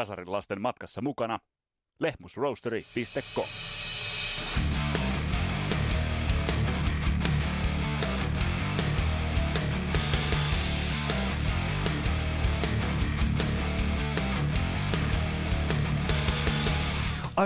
Kasarin lasten matkassa mukana. Lehmusroasteri.com.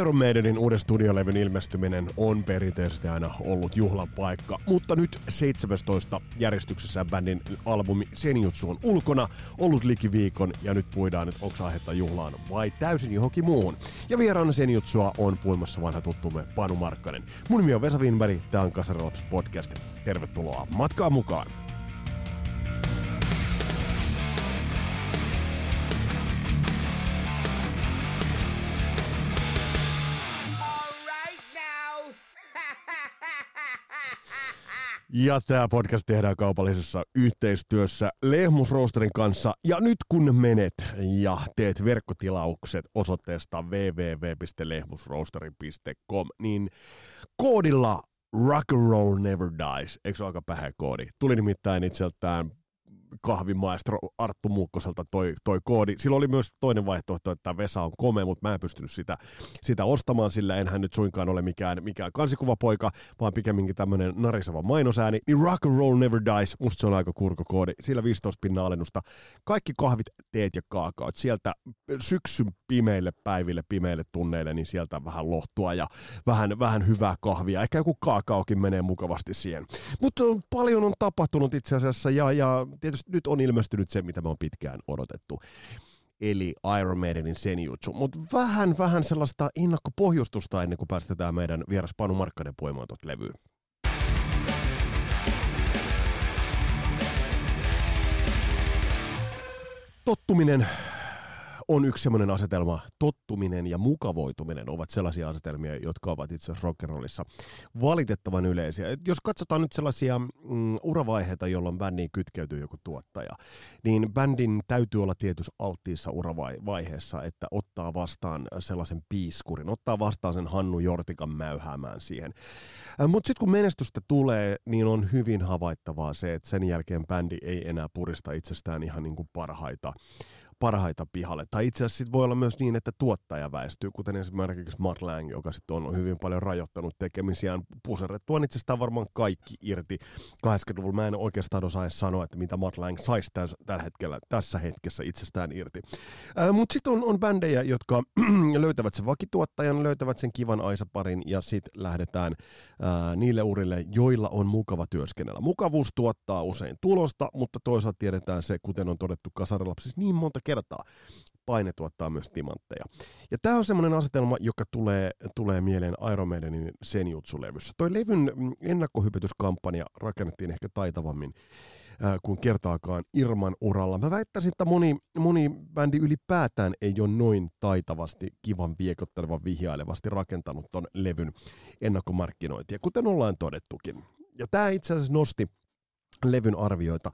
Iron Maidenin uuden studiolevyn ilmestyminen on perinteisesti aina ollut juhlapaikka, mutta nyt 17 järjestyksessä bändin albumi Senjutsu on ulkona, ollut liki viikon ja nyt puidaan, että onko aihetta juhlaan vai täysin johonkin muuhun. Ja vieraana Senjutsua on puimassa vanha tuttumme Panu Markkanen. Mun nimi on Vesa Winberg, tää on Kasarilaps podcast. Tervetuloa matkaan mukaan! Ja tämä podcast tehdään kaupallisessa yhteistyössä Lehmusroasterin kanssa. Ja nyt kun menet ja teet verkkotilaukset osoitteesta www.lehmusroasteri.com, niin koodilla Rock and Roll Never Dies, eikö se ole aika pähä koodi? Tuli nimittäin itseltään kahvimaestro Arttu Muukkoselta toi koodi. Sillä oli myös toinen vaihtoehto, että Vesa on komea, mutta mä en pystynyt sitä ostamaan, sillä enhän nyt suinkaan ole mikään kansikuvapoika, vaan pikemminkin tämmönen narisava mainosääni. Niin Rock and Roll Never Dies, musta se on aika kurkokoodi. Sillä 15% alennusta. Kaikki kahvit, teet ja kaakaot sieltä syksyn pimeille päiville, pimeille tunneille, niin sieltä vähän lohtua ja vähän hyvää kahvia. Ehkä joku kaakaokin menee mukavasti siihen. Mutta paljon on tapahtunut itse asiassa ja tietysti nyt on ilmestynyt se, mitä me on pitkään odotettu, eli Iron Maidenin Senjutsu. Mutta vähän sellaista ennakkopohjustusta ennen kuin päästetään meidän vieras Panu Markkanen poimaan tuota levyä. Tottuminen on yksi semmoinen asetelma. Tottuminen ja mukavoituminen ovat sellaisia asetelmia, jotka ovat itse asiassa rock'n'rollissa valitettavan yleisiä. Et jos katsotaan nyt sellaisia uravaiheita, jolloin bändiin kytkeytyy joku tuottaja, niin bändin täytyy olla tietyssä alttiissa uravaiheessa, että ottaa vastaan sellaisen piiskurin, ottaa vastaan sen Hannu Jortikan mäyhäämään siihen. Mutta sitten kun menestystä tulee, niin on hyvin havaittavaa se, että sen jälkeen bändi ei enää purista itsestään ihan niin kuin parhaita pihalle. Tai itse asiassa voi olla myös niin, että tuottaja väistyy, kuten esimerkiksi Matt Lang, joka sitten on hyvin paljon rajoittanut tekemisiään. Puserrettu on itsestään varmaan kaikki irti. 80-luvulla mä en oikeastaan osaa sanoa, että mitä Matt Lang saisi tässä hetkessä itsestään irti. Mutta sitten on bändejä, jotka löytävät sen vakituottajan, löytävät sen kivan aisaparin ja sitten lähdetään niille urille, joilla on mukava työskennellä. Mukavuus tuottaa usein tulosta, mutta toisaalta tiedetään se, kuten on todettu Kasarilapsissa niin monta kertaa, paine tuottaa myös timantteja. Ja tämä on semmoinen asetelma, joka tulee mieleen Iron Maidenin Senjutsu-levyssä. Toi levyn ennakkohypytyskampanja rakennettiin ehkä taitavammin kuin kertaakaan Irman uralla. Mä väittäisin, että moni bändi ylipäätään ei ole noin taitavasti, kivan viekottelevan, vihjailevasti rakentanut ton levyn ennakkomarkkinointia, kuten ollaan todettukin. Ja tämä itse asiassa nosti levyn arvioita.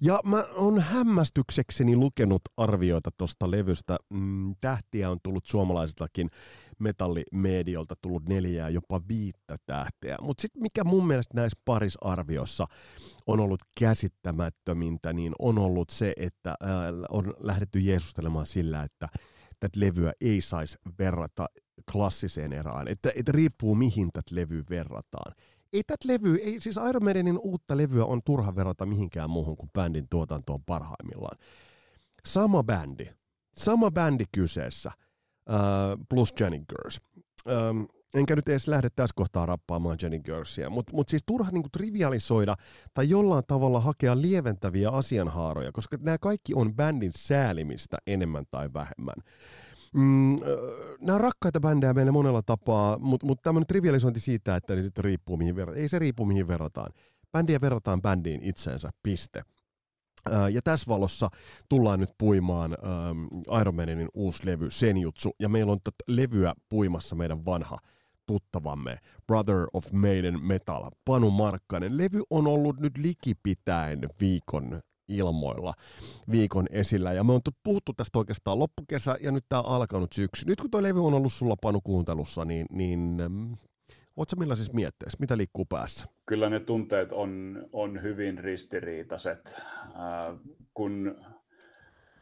Ja mä oon hämmästyksekseni lukenut arvioita tosta levystä. Tähtiä on tullut suomalaisiltakin metallimediolta, tullut 4 jopa 5 tähteä. Mutta sitten mikä mun mielestä näissä parissa arviossa on ollut käsittämättömintä, niin on ollut se, että on lähdetty jeesustelemaan sillä, että tätä levyä ei saisi verrata klassiseen erään. Että riippuu mihin tätä levyä verrataan. Ei tätä levyä, siis Iron Maidenin uutta levyä on turha verrata mihinkään muuhun kuin bändin tuotantoon parhaimmillaan. Sama bändi kyseessä, plus Janny Gers. Enkä nyt edes lähde tässä kohtaa rappaamaan Janny Gersia, mutta siis turha niinku trivialisoida tai jollain tavalla hakea lieventäviä asianhaaroja, koska nämä kaikki on bändin säälimistä enemmän tai vähemmän. Nämä on rakkaita bändejä meille monella tapaa, mutta tämmöinen trivialisointi siitä, että nyt riippuu mihin verrataan. Ei se riippu mihin verrataan. Bändiä verrataan bändiin itseensä, piste. Ja tässä valossa tullaan nyt puimaan Iron Maidenin uusi levy Senjutsu, ja meillä on levyä puimassa meidän vanha tuttavamme, Brother of Maiden Metal, Panu Markkanen. Levy on ollut nyt likipitäen viikon ilmoilla, viikon esillä. Ja me on puhuttu tästä oikeastaan loppukesä ja nyt tää on alkanut syksy. Nyt kun toi levy on ollut sulla Panu kuuntelussa, niin oot sä millaisissa mietteissä? Mitä liikkuu päässä? Kyllä ne tunteet on hyvin ristiriitaiset. Kun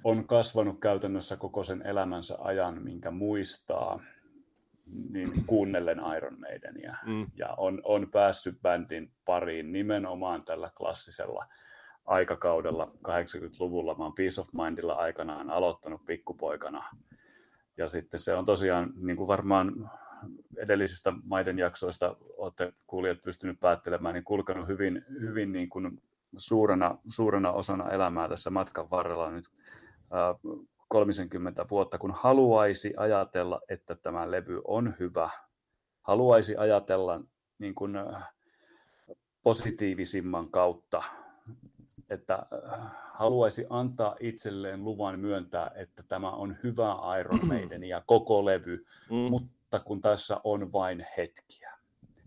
on kasvanut käytännössä koko sen elämänsä ajan, minkä muistaa, niin kuunnellen Iron Maideniä ja on päässyt bändin pariin nimenomaan tällä klassisella aikakaudella 80-luvulla. Mä oon Peace of Mindilla aikanaan aloittanut pikkupoikana. Ja sitten se on tosiaan, niin kuin varmaan edellisistä Maiden jaksoista olette kuulijat pystynyt päättelemään, niin kulkenut hyvin, hyvin niin kuin suurena osana elämää tässä matkan varrella nyt 30 vuotta, kun haluaisi ajatella, että tämä levy on hyvä. Haluaisi ajatella niin kuin positiivisimman kautta, että haluaisi antaa itselleen luvan myöntää, että tämä on hyvä Iron Maiden ja koko levy, mutta kun tässä on vain hetkiä.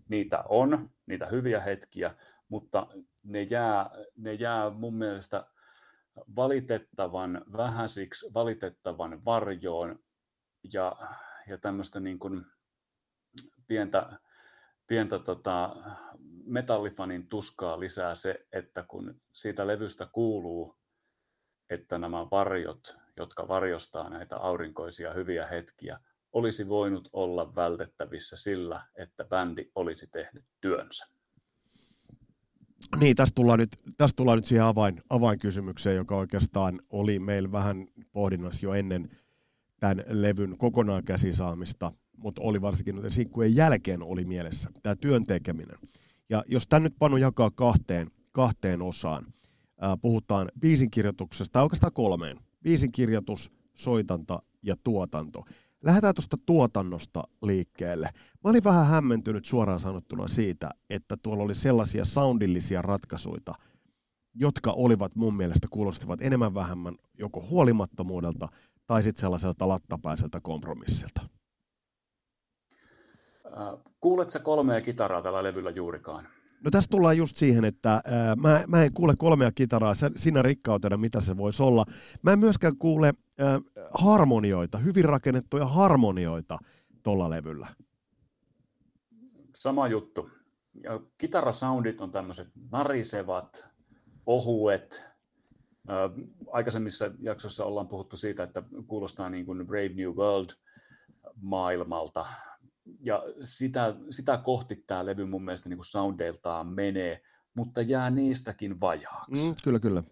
Niitä on, niitä hyviä hetkiä, mutta ne jää mun mielestä valitettavan vähäisiksi, valitettavan varjoon ja tämmöistä niin kuin pientä metallifanin tuskaa lisää se, että kun siitä levystä kuuluu, että nämä varjot, jotka varjostaa näitä aurinkoisia hyviä hetkiä, olisi voinut olla vältettävissä sillä, että bändi olisi tehnyt työnsä. Niin, tässä tullaan nyt siihen avainkysymykseen, joka oikeastaan oli meillä vähän pohdinnassa jo ennen tämän levyn kokonaan käsisaamista, mutta oli varsinkin noiden sinkkujen jälkeen oli mielessä tämä työn tekeminen. Ja jos tämän nyt Panu jakaa kahteen osaan, puhutaan biisinkirjoituksesta, tai oikeastaan kolmeen, biisinkirjoitus, soitanta ja tuotanto. Lähdetään tuosta tuotannosta liikkeelle. Mä olin vähän hämmentynyt suoraan sanottuna siitä, että tuolla oli sellaisia soundillisia ratkaisuja, jotka olivat mun mielestä kuulostivat enemmän vähemmän joko huolimattomuudelta tai sitten sellaiselta lattapäiseltä kompromissilta. Kuuletko kolmea kitaraa tällä levyllä juurikaan? No tässä tullaan just siihen, että mä en kuule kolmea kitaraa sinä rikkautena, mitä se voisi olla. Mä en myöskään kuule harmonioita, hyvin rakennettuja harmonioita tuolla levyllä. Sama juttu. Ja kitarasoundit on tämmöiset narisevat, ohuet. Aikaisemmissa jaksoissa ollaan puhuttu siitä, että kuulostaa niin kuin Brave New World-maailmalta. Ja sitä kohti tämä levy mun mielestä niin kuin soundeiltaan menee, mutta jää niistäkin vajaaksi. Kyllä.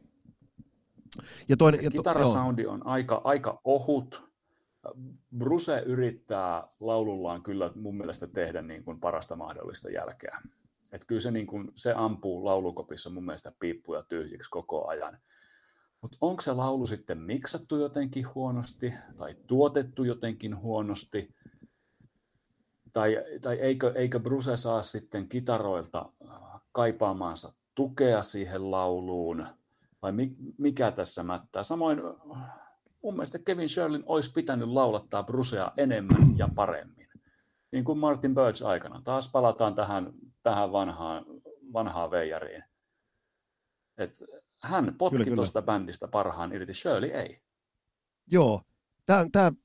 Ja kitarasoundi on aika ohut. Bruce yrittää laulullaan kyllä mun mielestä tehdä niin kuin parasta mahdollista jälkeä. Et kyllä se, niin kuin, se ampuu laulukopissa mun mielestä piippuja tyhjiksi koko ajan. Mutta onko se laulu sitten miksattu jotenkin huonosti tai tuotettu jotenkin huonosti? Tai eikö Bruce saa sitten kitaroilta kaipaamaansa tukea siihen lauluun, vai mikä tässä mättää? Samoin mun mielestä Kevin Shirleyn olisi pitänyt laulattaa Brucea enemmän ja paremmin, niin kuin Martin Birch aikana. Taas palataan tähän vanhaan veijariin. Et hän potki tuosta bändistä parhaan irti, Shirley ei. Joo,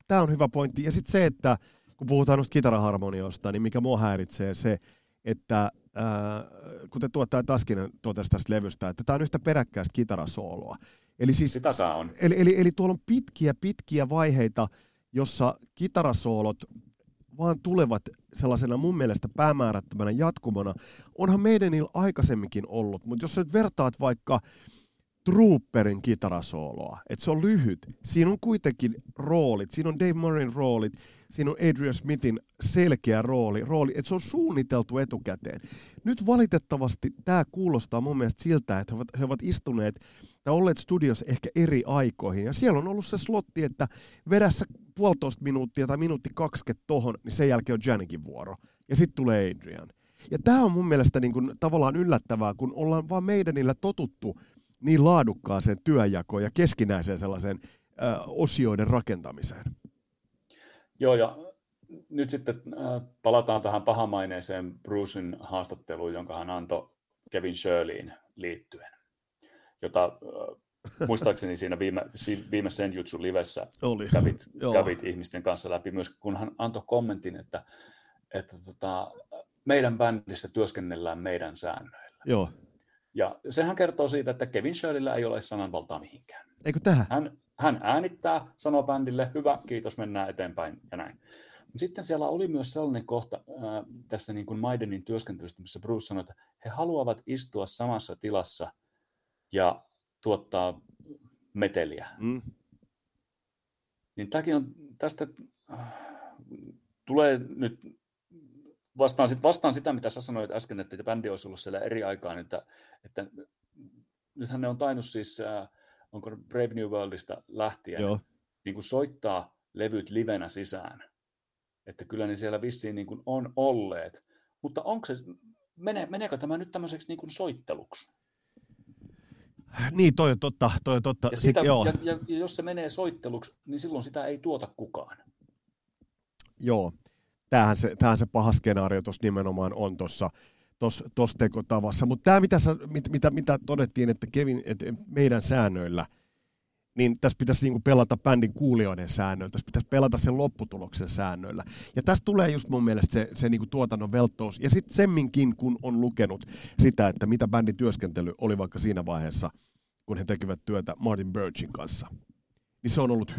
tämä on hyvä pointti. Ja sitten se, että kun puhutaan noista kitaraharmonioista, niin mikä mua häiritsee se, että kuten tuottaja Taskinen totesi tästä levystä, että tämä on yhtä peräkkäistä kitarasooloa. Eli siis, sitä tämä on. Eli tuolla on pitkiä vaiheita, jossa kitarasoolot vaan tulevat sellaisena mun mielestä päämäärättömänä jatkumana. Onhan meidän niillä aikaisemminkin ollut, mutta jos sä nyt vertaat vaikka Trooperin kitarasooloa, että se on lyhyt. Siinä on kuitenkin roolit, siinä on Dave Murrayn roolit, siinä on Adrian Smithin selkeä rooli, että se on suunniteltu etukäteen. Nyt valitettavasti tämä kuulostaa mun mielestä siltä, että he ovat istuneet tai olleet studiossa ehkä eri aikoihin, ja siellä on ollut se slotti, että vedässä 1,5 minuuttia tai 1.20 tohon, niin sen jälkeen on Janikin vuoro, ja sitten tulee Adrian. Ja tämä on mun mielestä niin kun tavallaan yllättävää, kun ollaan vaan meidänillä totuttu niin laadukkaaseen työnjakoon ja keskinäiseen sellaiseen osioiden rakentamiseen. Joo, ja nyt sitten palataan tähän pahamaineeseen Brucen haastatteluun, jonka hän antoi Kevin Shirleyin liittyen, jota muistaakseni siinä viime Senjutsu livessä kävit ihmisten kanssa läpi myös, kun hän antoi kommentin, että meidän bändissä työskennellään meidän säännöillä. Joo. Ja sehän kertoo siitä, että Kevin Shirleyllä ei ole sananvaltaa mihinkään. Eikö tähän? Hän, hän äänittää, sanoo bändille, hyvä, kiitos, mennään eteenpäin ja näin. Sitten siellä oli myös sellainen kohta tässä niin kuin Maidenin työskentelystä, missä Bruce sanoi, että he haluavat istua samassa tilassa ja tuottaa meteliä. Mm. Niin tämäkin on, tästä tulee nyt vastaan sitä, mitä sä sanoit äsken, että bändi olisi ollut siellä eri aikaan, että nythän ne on tainnut siis, onko Brave New Worldista lähtien, niin kuin soittaa levyt livenä sisään. Että kyllä ne siellä vissiin niin kuin on olleet. Mutta onko se, meneekö tämä nyt tämmöiseksi niin kuin soitteluksi? Niin, toi on totta. Toi on totta. Ja, ja jos se menee soitteluksi, niin silloin sitä ei tuota kukaan. Joo, tämähän se paha skenaario tuossa nimenomaan on tuossa tekotavassa. Mutta tämä, mitä todettiin, että Kevin, että meidän säännöillä, niin tässä pitäisi niinku pelata bändin kuulijoiden säännöillä, tässä pitäisi pelata sen lopputuloksen säännöillä. Ja tässä tulee just mun mielestä se niinku tuotannon velttous, ja sitten semminkin, kun on lukenut sitä, että mitä bändin työskentely oli vaikka siinä vaiheessa, kun he tekivät työtä Martin Birchin kanssa, niin se on ollut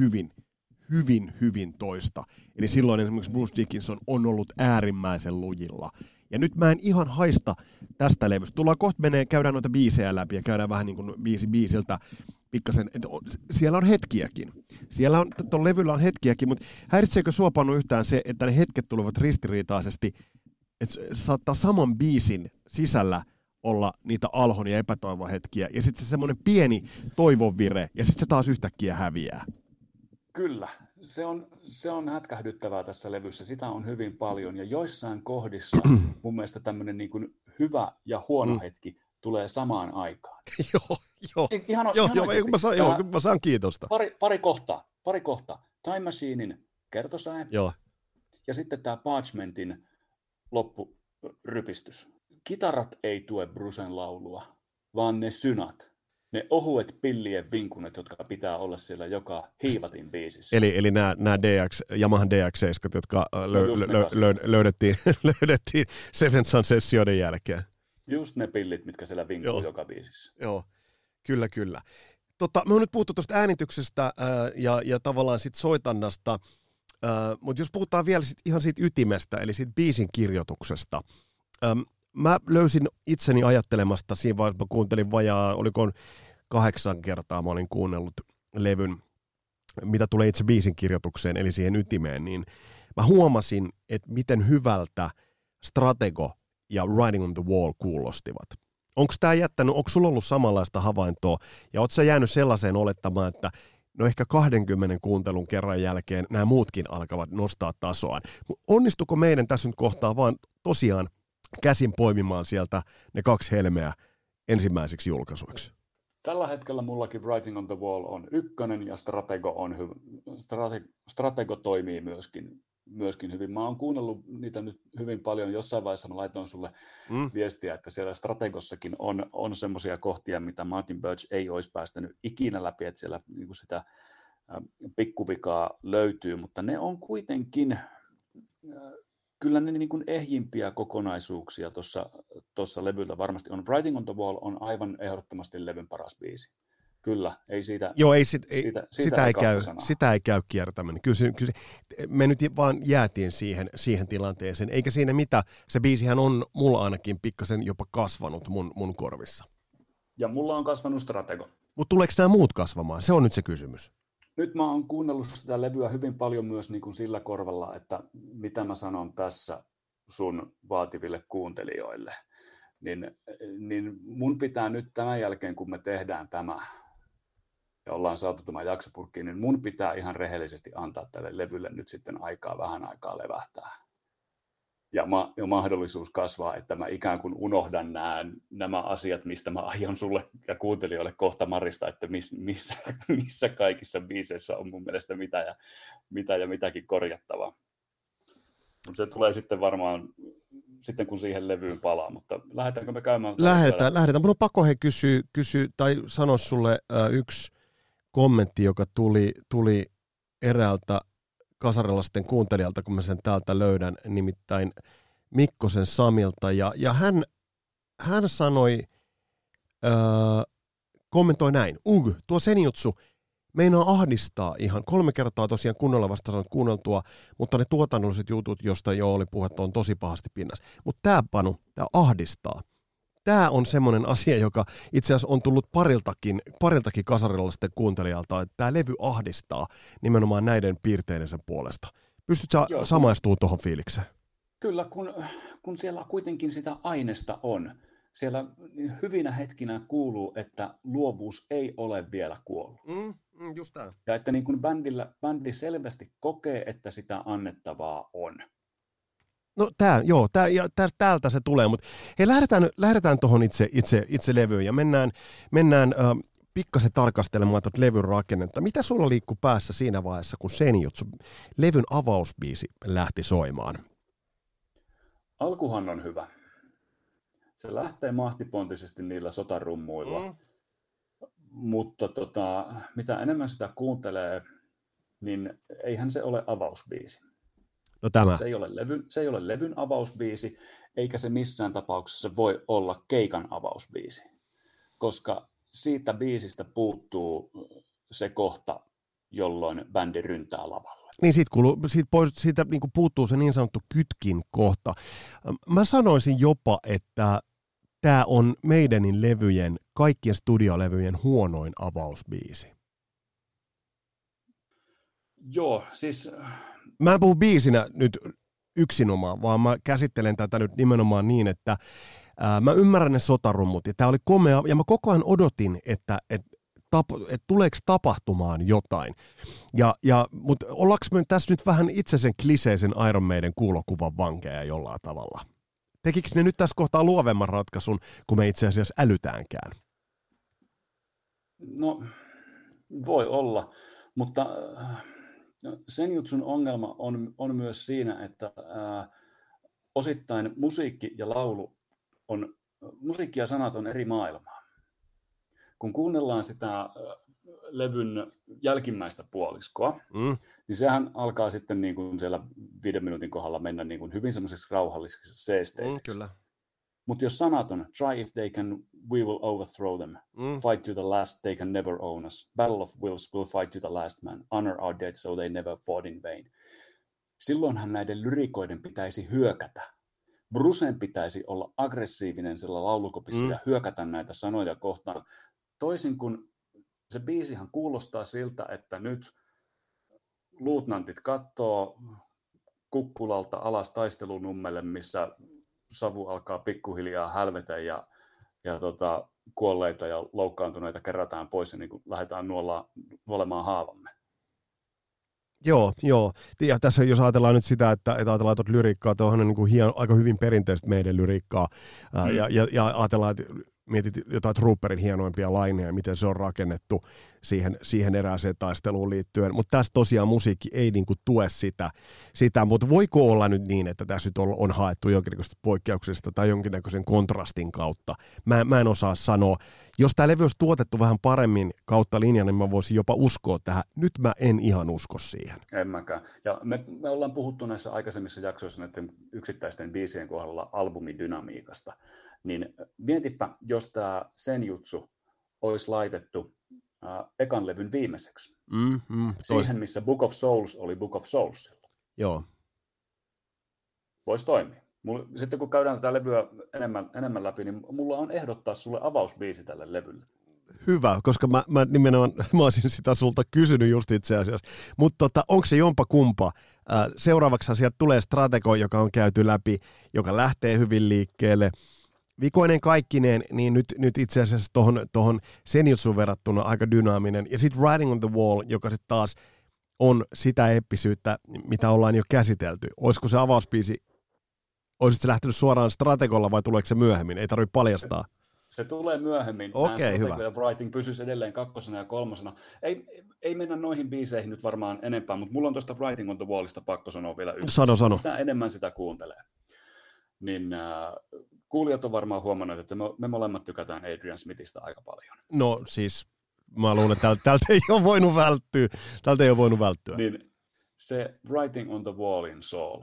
hyvin toista. Eli silloin esimerkiksi Bruce Dickinson on ollut äärimmäisen lujilla. Ja nyt mä en ihan haista tästä levystä. Tullaan kohta käydään noita biisejä läpi ja käydään vähän niin kuin biisi biisiltä pikkasen. Siellä on hetkiäkin. Siellä on, tuon levyllä on hetkiäkin, mutta häiritseekö sua Panu yhtään se, että ne hetket tulevat ristiriitaisesti, että saattaa saman biisin sisällä olla niitä alhon ja epätoivon hetkiä, ja sitten se semmoinen pieni toivonvire, ja sitten se taas yhtäkkiä häviää. Kyllä, se on hätkähdyttävää tässä levyssä, sitä on hyvin paljon, ja joissain kohdissa mun mielestä tämmöinen niin kuin hyvä ja huono hetki tulee samaan aikaan. Mä saan kiitosta. Pari kohtaa. Time Machinein kertosäe, ja sitten tämä Parchmentin loppurypistys. Kitarat ei tue Brucen laulua, vaan ne synät. Ne ohuet pillien vinkunet, jotka pitää olla siellä joka hiivatin biisissä. Eli nämä Yamahan DX7, jotka löydettiin Seven Sun-sessioiden jälkeen. Just ne pillit, mitkä siellä vinkuvat joka biisissä. Joo, kyllä. Me on nyt puhuttu tuosta äänityksestä ja tavallaan sit soitannasta, mutta jos puhutaan vielä sit ihan siitä ytimestä, eli siitä biisin kirjoituksesta. Mä löysin itseni ajattelemasta siinä vaiheessa, kun kuuntelin vajaa, oliko 8 kertaa mä olin kuunnellut levyn, mitä tulee itse biisin kirjoitukseen, eli siihen ytimeen, niin mä huomasin, että miten hyvältä Stratego ja Riding on the Wall kuulostivat. Onko sulla ollut samanlaista havaintoa, ja ootko sä jäänyt sellaiseen olettamaan, että no ehkä 20 kuuntelun kerran jälkeen nämä muutkin alkavat nostaa tasoaan. Onnistuko meidän tässä nyt kohtaa vaan tosiaan käsin poimimaan sieltä ne 2 helmeä ensimmäiseksi julkaisuiksi? Tällä hetkellä mullakin Writing on the Wall on 1 ja Stratego on hyvä. Stratego toimii myöskin hyvin. Mä oon kuunnellut niitä nyt hyvin paljon. Jossain vaiheessa mä laitoin sulle viestiä, että siellä Strategossakin on semmoisia kohtia, mitä Martin Birch ei olisi päästänyt ikinä läpi, että siellä niin sitä pikkuvikaa löytyy, mutta ne on kuitenkin... Kyllä ne niin kuin ehjimpiä kokonaisuuksia tuossa levyltä varmasti on. Writing on the Wall on aivan ehdottomasti levyn paras biisi. Kyllä, ei siitä. Joo, sitä ei käy kiertäminen. Kyllä, me nyt vaan jäätiin siihen tilanteeseen. Eikä siinä mitään. Se biisihän on mulla ainakin pikkasen jopa kasvanut mun korvissa. Ja mulla on kasvanut Stratego. Mutta tuleeko nämä muut kasvamaan? Se on nyt se kysymys. Nyt mä oon kuunnellut sitä levyä hyvin paljon myös niin kuin sillä korvalla, että mitä mä sanon tässä sun vaativille kuuntelijoille. Niin mun pitää nyt tämän jälkeen, kun me tehdään tämä ja ollaan saatu tämä jaksopurkkiin, niin mun pitää ihan rehellisesti antaa tälle levylle nyt sitten vähän aikaa levähtää. Ja mahdollisuus kasvaa, että mä ikään kuin unohdan nämä asiat, mistä mä aion sulle ja kuuntelijoille kohta marista, että missä kaikissa biiseissä on mun mielestä mitä ja mitäkin korjattavaa. Se tulee sitten varmaan, sitten kun siihen levyyn palaa, mutta lähdetäänkö me käymään? Lähdetään. Mun on pakko kysyä tai sanoa sulle yksi kommentti, joka tuli eräältä kasarilaisten kuuntelijalta, kun mä sen täältä löydän, nimittäin Mikkosen Samilta, ja hän sanoi, kommentoi näin, tuo senjutsu meinaa ahdistaa ihan. 3 kertaa tosiaan kunnolla vasta saanut kuunneltua, mutta ne tuotannolliset jutut, josta jo oli puhetta, on tosi pahasti pinnassa. Mutta tämä, Panu, tämä ahdistaa. Tämä on semmoinen asia, joka itse asiassa on tullut pariltakin kasarilaisten kuuntelijalta, että tämä levy ahdistaa nimenomaan näiden piirteidensä puolesta. Pystytkö samaistumaan tuohon fiilikseen? Kyllä, kun siellä kuitenkin sitä ainesta on. Siellä hyvinä hetkinä kuuluu, että luovuus ei ole vielä kuollut. Just tämä. Ja että niin kuin bändi selvästi kokee, että sitä annettavaa on. No täältä se tulee, mutta hei, lähdetään tuohon itse levyyn ja mennään pikkasen tarkastelemaan tuota levyn rakennetta. Mitä sulla liikkuu päässä siinä vaiheessa, kun Senjutsu, levyn avausbiisi, lähti soimaan? Alkuhan on hyvä. Se lähtee mahtipontisesti niillä sotarummuilla, mutta mitä enemmän sitä kuuntelee, niin eihän se ole avausbiisi. No tämä. Se ei ole levyn avausbiisi, eikä se missään tapauksessa voi olla keikan avausbiisi, koska siitä biisistä puuttuu se kohta, jolloin bändi ryntää lavalle. Niin siitä niin kuin puuttuu se niin sanottu kytkin kohta. Mä sanoisin jopa, että tämä on Maidenin levyjen, kaikkien studiolevyjen huonoin avausbiisi. Joo, siis... Mä en puhu biisinä nyt yksinomaan, vaan mä käsittelen tätä nyt nimenomaan niin, että mä ymmärrän ne sotarummut, ja tää oli komea, ja mä koko ajan odotin, että tuleeko tapahtumaan jotain. Mutta ollaanko me tässä nyt vähän itse sen kliseisen Iron Maiden kuulokuvan vankeja jollain tavalla? Tekikö ne nyt tässä kohtaa luovemman ratkaisun, kun me itse asiassa älytäänkään? No, voi olla, mutta... Senjutsun ongelma on myös siinä, että osittain musiikki ja laulu on, musiikki ja sanat on eri maailmaa. Kun kuunnellaan sitä levyn jälkimmäistä puoliskoa, niin sehän alkaa sitten niin kuin siellä 5 minuutin kohdalla mennä niin kuin hyvin semmoiseksi rauhalliseksi seesteiseksi. Mutta jos sanat on, try if they can, we will overthrow them. Fight to the last, they can never own us. Battle of wills, will fight to the last man. Honor our dead, so they never fought in vain. Silloinhan näiden lyrikoiden pitäisi hyökätä. Brucen pitäisi olla aggressiivinen sillä laulukopissa ja hyökätä näitä sanoja kohtaan. Toisin kuin se biisihan kuulostaa siltä, että nyt luutnantit katsoo kukkulalta alas taistelunummelle, missä... savu alkaa pikkuhiljaa hälvetä ja kuolleita ja loukkaantuneita kerätään pois ja niin kuin lähdetään nuolemaan haavamme. Joo. Ja tässä jos ajatellaan nyt sitä, että ajatellaan tuota lyriikkaa, tuohan on niin kuin aika hyvin perinteistä meidän lyriikkaa ja ajatellaan, että mietit jotain Trooperin hienoimpia laineja, miten se on rakennettu siihen erääseen taisteluun liittyen. Mutta tässä tosiaan musiikki ei niinku tue sitä. Mutta voiko olla nyt niin, että tässä nyt on haettu jonkinnäköistä poikkeuksesta tai jonkinnäköisen kontrastin kautta? Mä en osaa sanoa. Jos tämä levy olisi tuotettu vähän paremmin kautta linjan, niin mä voisin jopa uskoa tähän. Nyt mä en ihan usko siihen. En mäkään. Ja me ollaan puhuttu näissä aikaisemmissa jaksoissa näiden yksittäisten biisien kohdalla albumidynamiikasta. Niin mietipä, jos tämä Senjutsu olisi laitettu ekan levyn viimeiseksi. Siihen, missä Book of Souls oli Book of Souls. Joo. Voisi toimia. Sitten kun käydään tätä levyä enemmän läpi, niin mulla on ehdottaa sulle avausbiisi tälle levylle. Hyvä, koska mä nimenomaan mä olisin sitä sulta kysynyt just itse asiassa. Mutta onko se jompa kumpa? Seuraavaksi sieltä tulee Stratego, joka on käyty läpi, joka lähtee hyvin liikkeelle. Vikoinen kaikkineen, niin nyt itse asiassa tuohon Senjutsuun verrattuna aika dynaaminen. Ja sitten Riding on the Wall, joka sitten taas on sitä eppisyyttä, mitä ollaan jo käsitelty. Olisiko se avausbiisi, olisitko se lähtenyt suoraan Strategolla vai tuleeko se myöhemmin? Ei tarvitse paljastaa. Se tulee myöhemmin. Okei, hyvä. Ja Writing pysyisi edelleen 2. ja 3. Ei mennä noihin biiseihin nyt varmaan enempää, mutta mulla on tuosta Writing on the Wallista pakko sanoa vielä yksi. Sano. Mitä enemmän sitä kuuntelee. Niin... kuulijat on varmaan huomannut, että me molemmat tykätään Adrian Smithistä aika paljon. No siis, mä luulen, että tältä ei ole voinut välttyä. Niin, se Writing on the Wallin soul,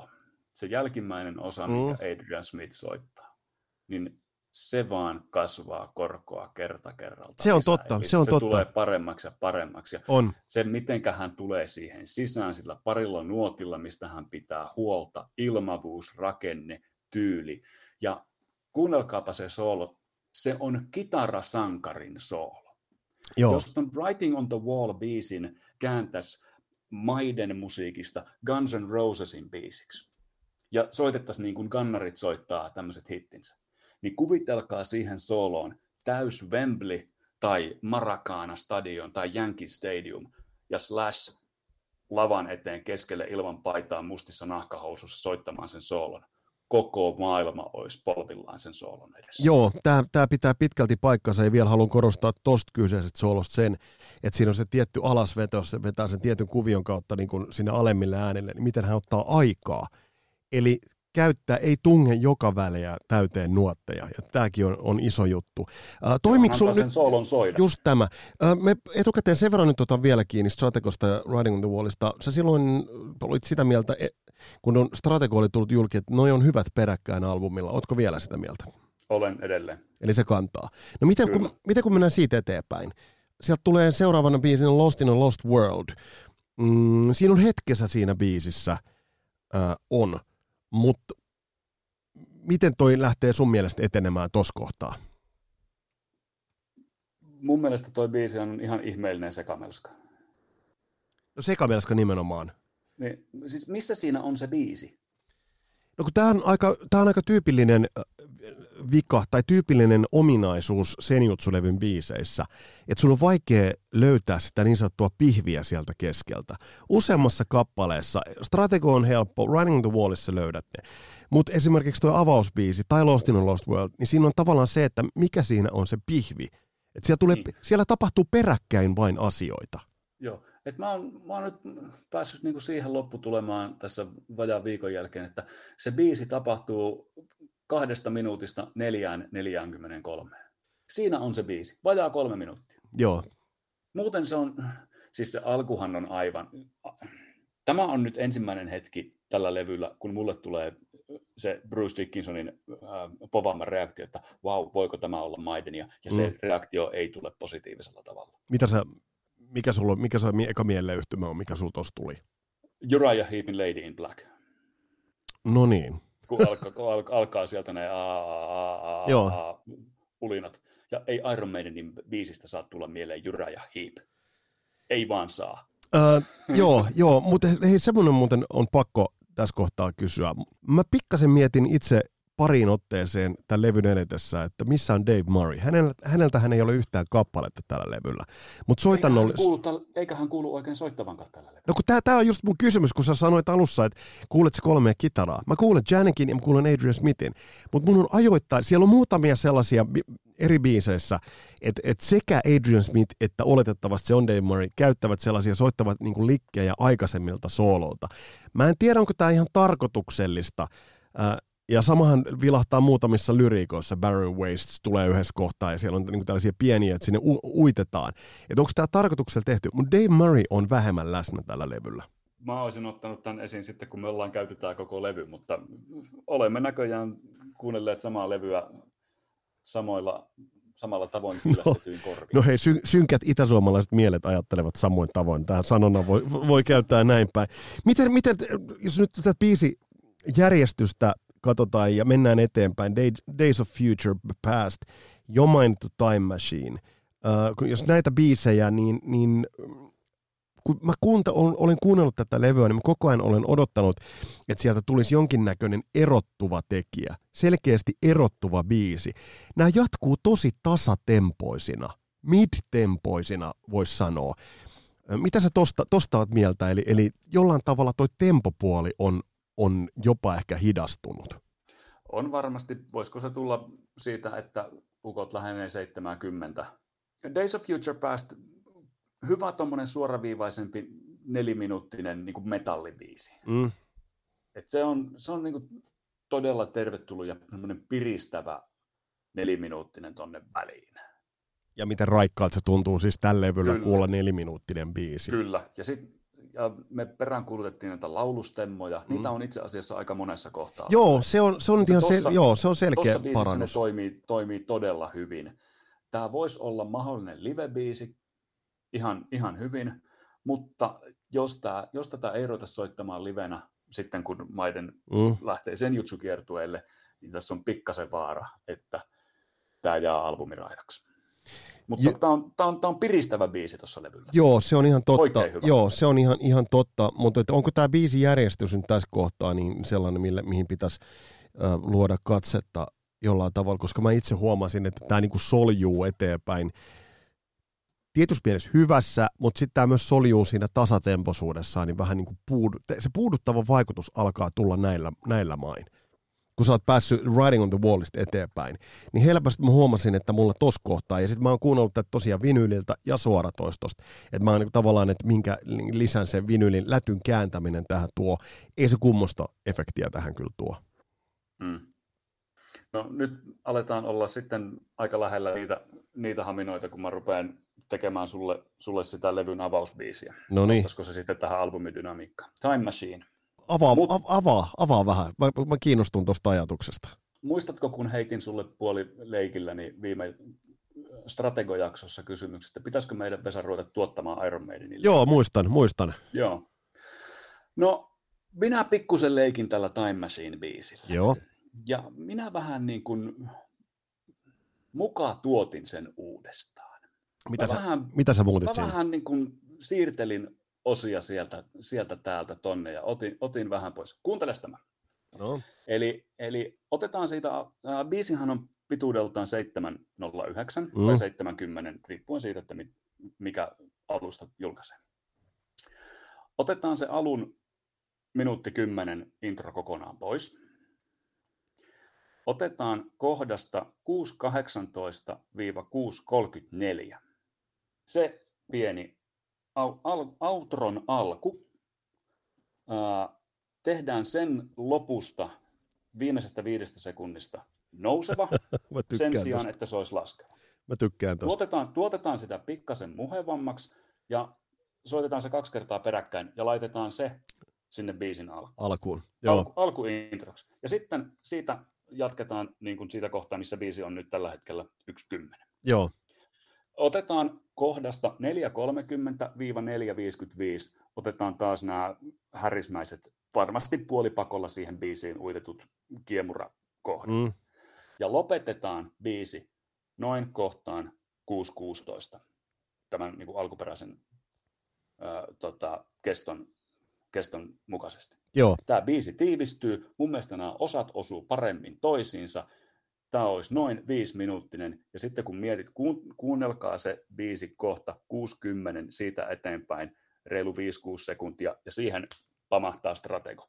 se jälkimmäinen osa, minkä Adrian Smith soittaa, niin se vaan kasvaa korkoa kerta kerralta. Se on lisää. Totta. Eli se tulee paremmaksi ja paremmaksi. Ja se, mitenkä hän tulee siihen sisään sillä parilla nuotilla, mistä hän pitää huolta, ilmavuus, rakenne, tyyli. Ja kuunnelkaapa se soolo, se on kitarasankarin soolo. Joo. Jos ton Writing on the Wall-biisin kääntäisi maiden musiikista Guns N' Rosesin biisiksi, ja soitettaisiin niin kuin gannarit soittaa tämmöiset hittinsä, niin kuvitelkaa siihen sooloon täys Wembley tai Maracana Stadion tai Yankee Stadium ja Slash lavan eteen keskelle ilman paitaa mustissa nahkahousussa soittamaan sen soolon. Koko maailma olisi polvillaan sen soolon edessä. Joo, tämä pitää pitkälti paikkansa ja vielä haluan korostaa tuosta kyseisestä soolosta sen, että siinä on se tietty alasveto, jos se vetää sen tietyn kuvion kautta niin kuin sinne alemmille äänille, niin miten hän ottaa aikaa. Eli käyttää, ei tunge joka väliä täyteen nuotteja, ja tämäkin on iso juttu. Toimiko sun nyt soolon soida? Just tämä. Me etukäteen sen verran nyt otan vielä kiinni Strategosta ja Riding on the Wallista. Sä silloin olit sitä mieltä, kun on Stratego oli tullut julki, että noi on hyvät peräkkäin albumilla. Ootko vielä sitä mieltä? Olen edelleen. Eli se kantaa. No miten kun mennään siitä eteenpäin? Sieltä tulee seuraavana biisin Lost in a Lost World. Siinä on hetkessä siinä biisissä on. Mutta miten toi lähtee sun mielestä etenemään tuossa kohtaa? Mun mielestä toi biisi on ihan ihmeellinen sekamelska. No sekamelska nimenomaan. Niin, siis missä siinä on se biisi? No kun tää on aika tyypillinen vika tai tyypillinen ominaisuus Senjutsu-levyn biiseissä, että sun on vaikea löytää sitä niin sanottua pihviä sieltä keskeltä. Useammassa kappaleessa, Stratego on helppo, Riding the Wallissa löydät ne, mutta esimerkiksi tuo avausbiisi tai Lost in a Lost World, niin siinä on tavallaan se, että mikä siinä on se pihvi. Et siellä tapahtuu peräkkäin vain asioita. Joo, että mä oon nyt päässyt niinku siihen lopputulemaan tässä vajaan viikon jälkeen, että se biisi tapahtuu 2 minuutista 4:43. Siinä on se biisi. Vajaa 3 minuuttia. Joo. Muuten se on, siis se alkuhan on aivan, tämä on nyt ensimmäinen hetki tällä levyllä, kun mulle tulee se Bruce Dickinsonin povaama reaktio, että vau, voiko tämä olla Maidenia? Ja se reaktio ei tule positiivisella tavalla. Mikä eka mieleyhtymä on, mikä sulla tuossa tuli? Uriah Heepin Lady in Black. No niin. Kun alkaa sieltä ne pulinat. Ja ei Iron Maidenin biisistä saa tulla mieleen Uriah Heep. Ei vaan saa. Joo, mutta hei, semmoinen muuten on pakko tässä kohtaa kysyä. Mä pikkasen mietin itse pariin otteeseen tämän levyn edetessä, että missä on Dave Murray. Häneltähän ei ole yhtään kappaletta tällä levyllä. Mut eikä hän kuulu oikein soittavankaan tällä levyllä. No kun tää on just mun kysymys, kun sä sanoit alussa, että kuuletko 3 kitaraa. Mä kuulen Janekin ja mä kuulen Adrian Smithin. Mutta mun on ajoittain, siellä on muutamia sellaisia eri biiseissä, että sekä Adrian Smith että oletettavasti se on Dave Murray käyttävät sellaisia, soittavat niinku likkejä aikaisemmilta soololta. Mä en tiedä, onko tää ihan tarkoituksellista. Ja samahan vilahtaa muutamissa lyriikoissa, Barren Wastes tulee yhdessä kohtaa ja siellä on niinku tällaisia pieniä, että sinne uitetaan. Että onko tämä tarkoituksella tehty? Mutta Dave Murray on vähemmän läsnä tällä levyllä. Mä olisin ottanut tämän esiin sitten, kun me ollaan käyty tämä koko levy, mutta olemme näköjään kuunnelleet samaa levyä samalla tavoin kylästetyin korviin. No hei, synkät itäsuomalaiset mielet ajattelevat samoin tavoin. Tähän sanona voi käyttää näin päin. Miten jos nyt tätä biisi järjestystä katsotaan ja mennään eteenpäin. Days of Future Past, Jo mainittu Time Machine. Jos näitä biisejä, niin kun mä olen kuunnellut tätä levyä, niin mä koko ajan olen odottanut, että sieltä tulisi jonkinnäköinen erottuva tekijä. Selkeästi erottuva biisi. Nämä jatkuu tosi tasatempoisina, mid-tempoisina voisi sanoa. Mitä sä tosta oot mieltä? Eli jollain tavalla toi tempopuoli on jopa ehkä hidastunut. On varmasti. Voisiko se tulla siitä, että ukot lähenee 70? Days of Future Past, hyvä tuommoinen suoraviivaisempi 4-minuuttinen niin kuin metallibiisi. Et se on niin kuin todella tervetullut ja piristävä 4-minuuttinen tonne väliin. Ja miten raikkaalta se tuntuu siis tällä levyllä kuulla 4-minuuttinen biisi. Kyllä, ja sitten ja me peräänkuulutettiin näitä laulustemmoja. Mm. Niitä on itse asiassa aika monessa kohtaa. Joo, se on ihan se on selkeä parannus. Tuossa biisissä ne toimii todella hyvin. Tämä voisi olla mahdollinen live-biisi ihan hyvin, mutta jos tätä ei ruveta soittamaan livenä sitten, kun maiden lähtee sen jutsukiertueelle, niin tässä on pikkasen vaara, että tämä jää albumiraidaksi. Mutta tämä on piristävä biisi tuossa levyllä. Joo, se on ihan totta. Joo, se on ihan totta, mutta onko tämä biisin järjestys nyt tässä kohtaa niin sellainen, mihin pitäisi luoda katsetta jollain tavalla, koska mä itse huomasin, että tämä niinku soljuu eteenpäin. Tietyssä mielessä hyvässä, mutta sitten tämä myös soljuu siinä tasatempoisuudessaan, niin vähän niin kuin se puuduttava vaikutus alkaa tulla näillä main. Kun sä oot päässyt Riding on the Wallista eteenpäin, niin helpästi mä huomasin, että mulla tos kohtaa, ja sitten mä oon kuunnellut tätä tosiaan vinyyliltä ja suoratoistosta, että mä oon tavallaan, että minkä lisän sen vinyylin lätyn kääntäminen tähän tuo, ei se kummosta efektiä tähän kyllä tuo. Mm. No nyt aletaan olla sitten aika lähellä niitä haminoita, kun mä rupean tekemään sulle sitä levyn avausbiisiä. No niin. Ottaisiko se sitten tähän albumidynamiikkaan? Time Machine. Avaa vähän. Mä kiinnostun tuosta ajatuksesta. Muistatko, kun heitin sulle puolileikilläni niin viime Stratego-jaksossa kysymykset, että pitäisikö meidän Vesa ruveta tuottamaan Iron Maidenille? Joo, muistan. Joo. No, minä pikkusen leikin tällä Time Machine-biisillä. Joo. Ja minä vähän niin kuin muka tuotin sen uudestaan. Mitä sä muutit siihen? Mä vähän niin kuin siirtelin osia sieltä täältä tonne ja otin vähän pois. Kuuntele tämä. No. Eli otetaan siitä, biisinhan on pituudeltaan 709 tai 70, riippuen siitä, että mikä alusta julkaisee. Otetaan se alun minuutti 10 intro kokonaan pois. Otetaan kohdasta 6.18-6.34. Se pieni outron alku. Tehdään sen lopusta viimeisestä 5 sekunnista nouseva sen sijaan, että se olisi laskeva. Mä tykkään tosta. Tuotetaan sitä pikkasen muhevammaksi ja soitetaan se 2 kertaa peräkkäin ja laitetaan se sinne biisin alkuun. Alkuintroksi. Ja sitten siitä jatketaan niin kuin siitä kohtaa, missä biisi on nyt tällä hetkellä 1.10. Joo. Otetaan kohdasta 4.30-4.55, otetaan taas nämä härismäiset, varmasti puolipakolla siihen biisiin uitetut kiemurakohdat. Mm. Ja lopetetaan biisi noin kohtaan 6.16, tämän niin kuin alkuperäisen keston mukaisesti. Joo. Tämä biisi tiivistyy, mun mielestä nämä osat osuu paremmin toisiinsa. Tämä olisi noin 5-minuuttinen, ja sitten kun mietit, kuunnelkaa se biisi kohta 60 siitä eteenpäin, reilu 5-6 sekuntia, ja siihen pamahtaa Stratego.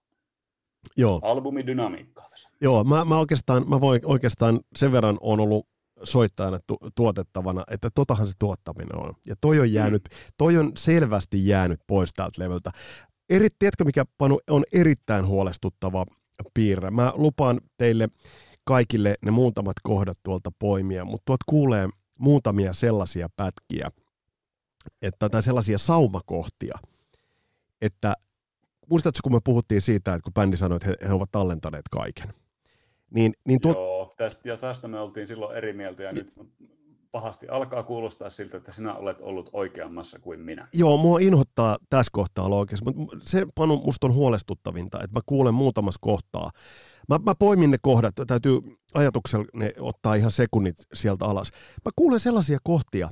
Joo. Albumidynamiikkaa. Joo, mä voin oikeastaan sen verran on ollut soittajana tuotettavana, että totahan se tuottaminen on. Ja toi on selvästi jäänyt pois täältä levyltä. Tiedätkö, mikä Panu on erittäin huolestuttava piirre? Mä lupaan teille kaikille ne muutamat kohdat tuolta poimia, mutta tuolta kuulee muutamia sellaisia pätkiä, tai sellaisia saumakohtia, että muistatko, kun me puhuttiin siitä, että kun bändi sanoi, että he ovat tallentaneet kaiken. Niin joo, tästä me oltiin silloin eri mieltä, ja nyt pahasti alkaa kuulostaa siltä, että sinä olet ollut oikeammassa kuin minä. Joo, mua inhottaa tässä kohtaa oikeasti, mutta se, Panu, musta on huolestuttavinta, että mä kuulen muutamassa kohtaa. Mä poimin ne kohdat, täytyy ajatuksella ne ottaa ihan sekunnit sieltä alas. Mä kuulen sellaisia kohtia,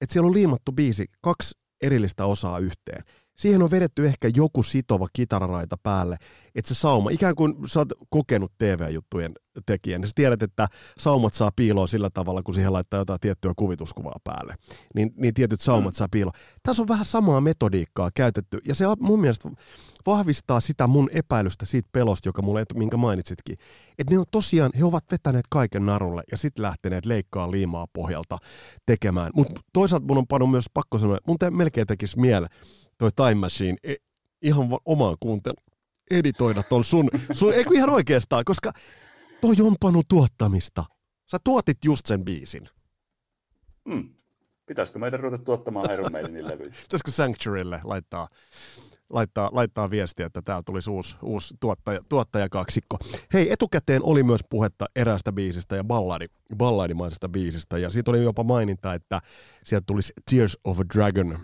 että siellä on liimattu biisi 2 erillistä osaa yhteen. Siihen on vedetty ehkä joku sitova kitararaita päälle, että se sauma, ikään kuin sä oot kokenut TV-juttujen tekijän, niin sä tiedät, että saumat saa piiloa sillä tavalla, kun siihen laittaa jotain tiettyä kuvituskuvaa päälle, niin tietyt saumat saa piiloa. Tässä on vähän samaa metodiikkaa käytetty, ja se mun mielestä vahvistaa sitä mun epäilystä siitä pelosta, minkä mainitsitkin, että ne on tosiaan, he ovat vetäneet kaiken narulle ja sitten lähteneet leikkaa liimaa pohjalta tekemään, mutta toisaalta mun on Panu myös pakko sanoa, mun melkein tekisi mieleen, toi Time Machine, ihan omaan kuunteluun, editoida ton sun eikö ihan oikeastaan, koska toi on Panu tuottamista. Sä tuotit just sen biisin. Pitäisikö meidän ruveta tuottamaan Iron Maidenin levyjä? Pitäisikö Sanctuarylle laittaa laittaa viestiä, että täällä tulisi uusi tuottajakaksikko. Hei, etukäteen oli myös puhetta eräästä biisistä ja balladimaisesta biisistä, ja siitä oli jopa maininta, että sieltä tulisi Tears of a Dragon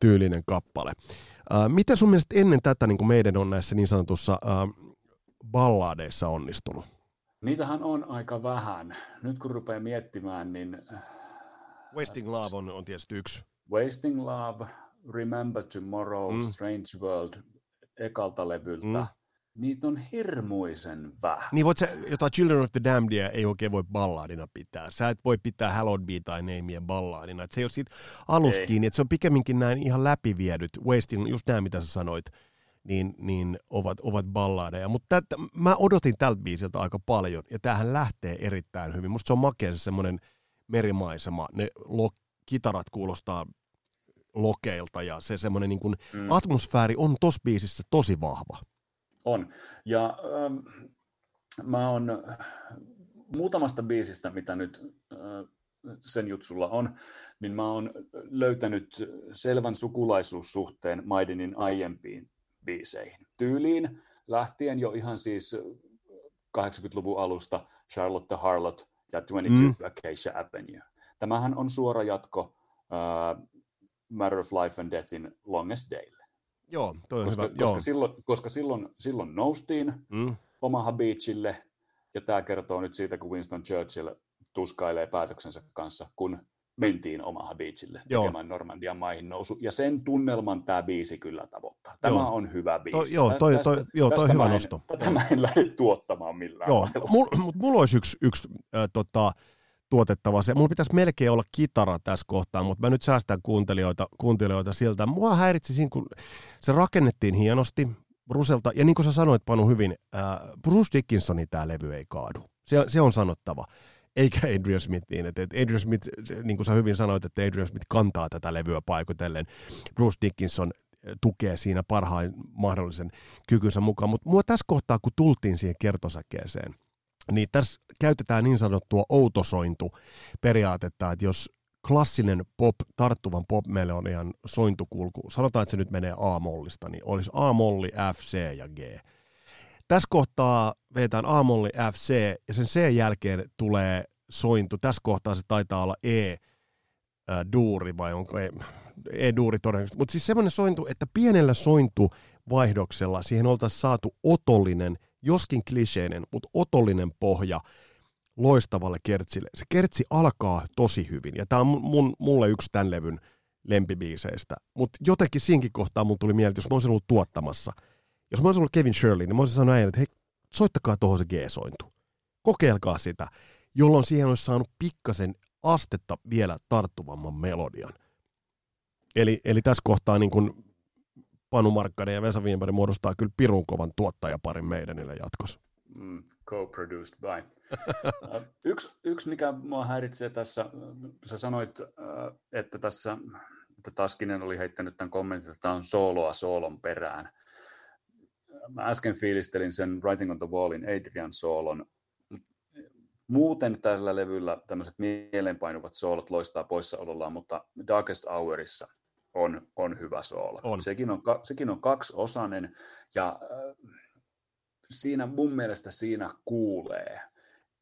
tyylinen kappale. Miten sun mielestä ennen tätä niin kuin meidän on näissä niin sanotussa balladeissa onnistunut? Niitähän on aika vähän. Nyt kun rupeaa miettimään, niin... Wasting Love on tietysti yksi. Wasting Love, Remember Tomorrow, Strange World, ekalta levyltä. Niitä on hirmuisen vähän. Niin voit sä, jotain Children of the Damned ei oikein voi balladina pitää. Sä et voi pitää Hallowed Be Thy Namea balladina. Et se ei ole siitä alusta kiinni. Et se on pikemminkin näin ihan läpiviedyt. Wasting, just nämä mitä sä sanoit, niin ovat balladeja. Mutta mä odotin tältä biisiltä aika paljon. Ja tämähän lähtee erittäin hyvin. Musta se on makea se semmoinen merimaisema. Ne kitarat kuulostaa lokeilta ja se semmoinen niin kuin atmosfääri on tossa biisissä tosi vahva. On. Ja mä oon muutamasta biisistä, mitä nyt sen jutsulla on, niin mä oon löytänyt selvän sukulaisuussuhteen Maidenin aiempiin biiseihin. Tyyliin lähtien jo ihan siis 80-luvun alusta Charlotte Harlot ja 22 Acacia Avenue. Tämähän on suora jatko Matter of Life and Deathin Longest Daylle. Joo, toi koska, on hyvä. Koska silloin noustiin Omaha Beachille, ja tämä kertoo nyt siitä, kun Winston Churchill tuskailee päätöksensä kanssa, kun mentiin Omaha Beachille tekemään Normandian maihin nousu. Ja sen tunnelman tämä biisi kyllä tavoittaa. Tämä on hyvä biisi. Toi hyvä nosto. Tätä mä en lähde tuottamaan millään lailla. Mulla olisi yksi tuotettava se. Mulla pitäisi melkein olla kitara tässä kohtaa, mutta mä nyt säästän kuuntelijoita siltä. Mua häiritsi siinä, kun se rakennettiin hienosti Brucelta, ja niin kuin sä sanoit, Panu, hyvin, Bruce Dickinsonin tämä levy ei kaadu. Se on sanottava. Eikä Adrian Smithiin. Adrian Smith, niin kuin sä hyvin sanoit, että Adrian Smith kantaa tätä levyä paikotellen. Bruce Dickinson tukee siinä parhaan mahdollisen kykynsä mukaan. Mutta mua tässä kohtaa, kun tultiin siihen kertosäkeeseen, niin tässä käytetään niin sanottua outosointuperiaatetta, että jos klassinen pop, tarttuvan pop meille on ihan sointukulku, sanotaan, että se nyt menee A-mollista, niin olisi A-molli, F, C ja G. Tässä kohtaa vetään A-molli, F, C, ja sen C jälkeen tulee sointu. Tässä kohtaa se taitaa olla E-duuri, vai onko E-duuri todennäköisesti. Mutta siis semmoinen sointu, että pienellä sointuvaihdoksella siihen oltaisiin saatu otollinen, joskin kliseinen, mutta otollinen pohja loistavalle kertsille. Se kertsi alkaa tosi hyvin, ja tämä on mulle yksi tämän levyn lempibiiseistä. Mutta jotenkin siinkin kohtaa mun tuli mieleen, että jos mä olisin ollut tuottamassa, jos mä olisin ollut Kevin Shirley, niin mä olisin sanonut äijälle, että hei, soittakaa tuohon se G-sointu. Kokeilkaa sitä, jolloin siihen olisi saanut pikkasen astetta vielä tarttuvamman melodian. Eli tässä kohtaa niin kun Panu Markkanen ja Vesa Viinpäri muodostaa kyllä pirun kovan tuottajaparin meidänille jatkossa. Co-produced by. Yksi, mikä mua häiritsee tässä, sä sanoit, että tässä että Taskinen oli heittänyt tämän kommentin, että tämä on sooloa soolon perään. Mä äsken fiilistelin sen Writing on the Wallin Adrian soolon. Muuten tällä levyllä tämmöiset mieleenpainuvat soolot loistaa poissaolollaan, mutta Darkest Hourissa on hyvä soolo. Sekin on kaksiosainen, ja siinä mun mielestä siinä kuulee.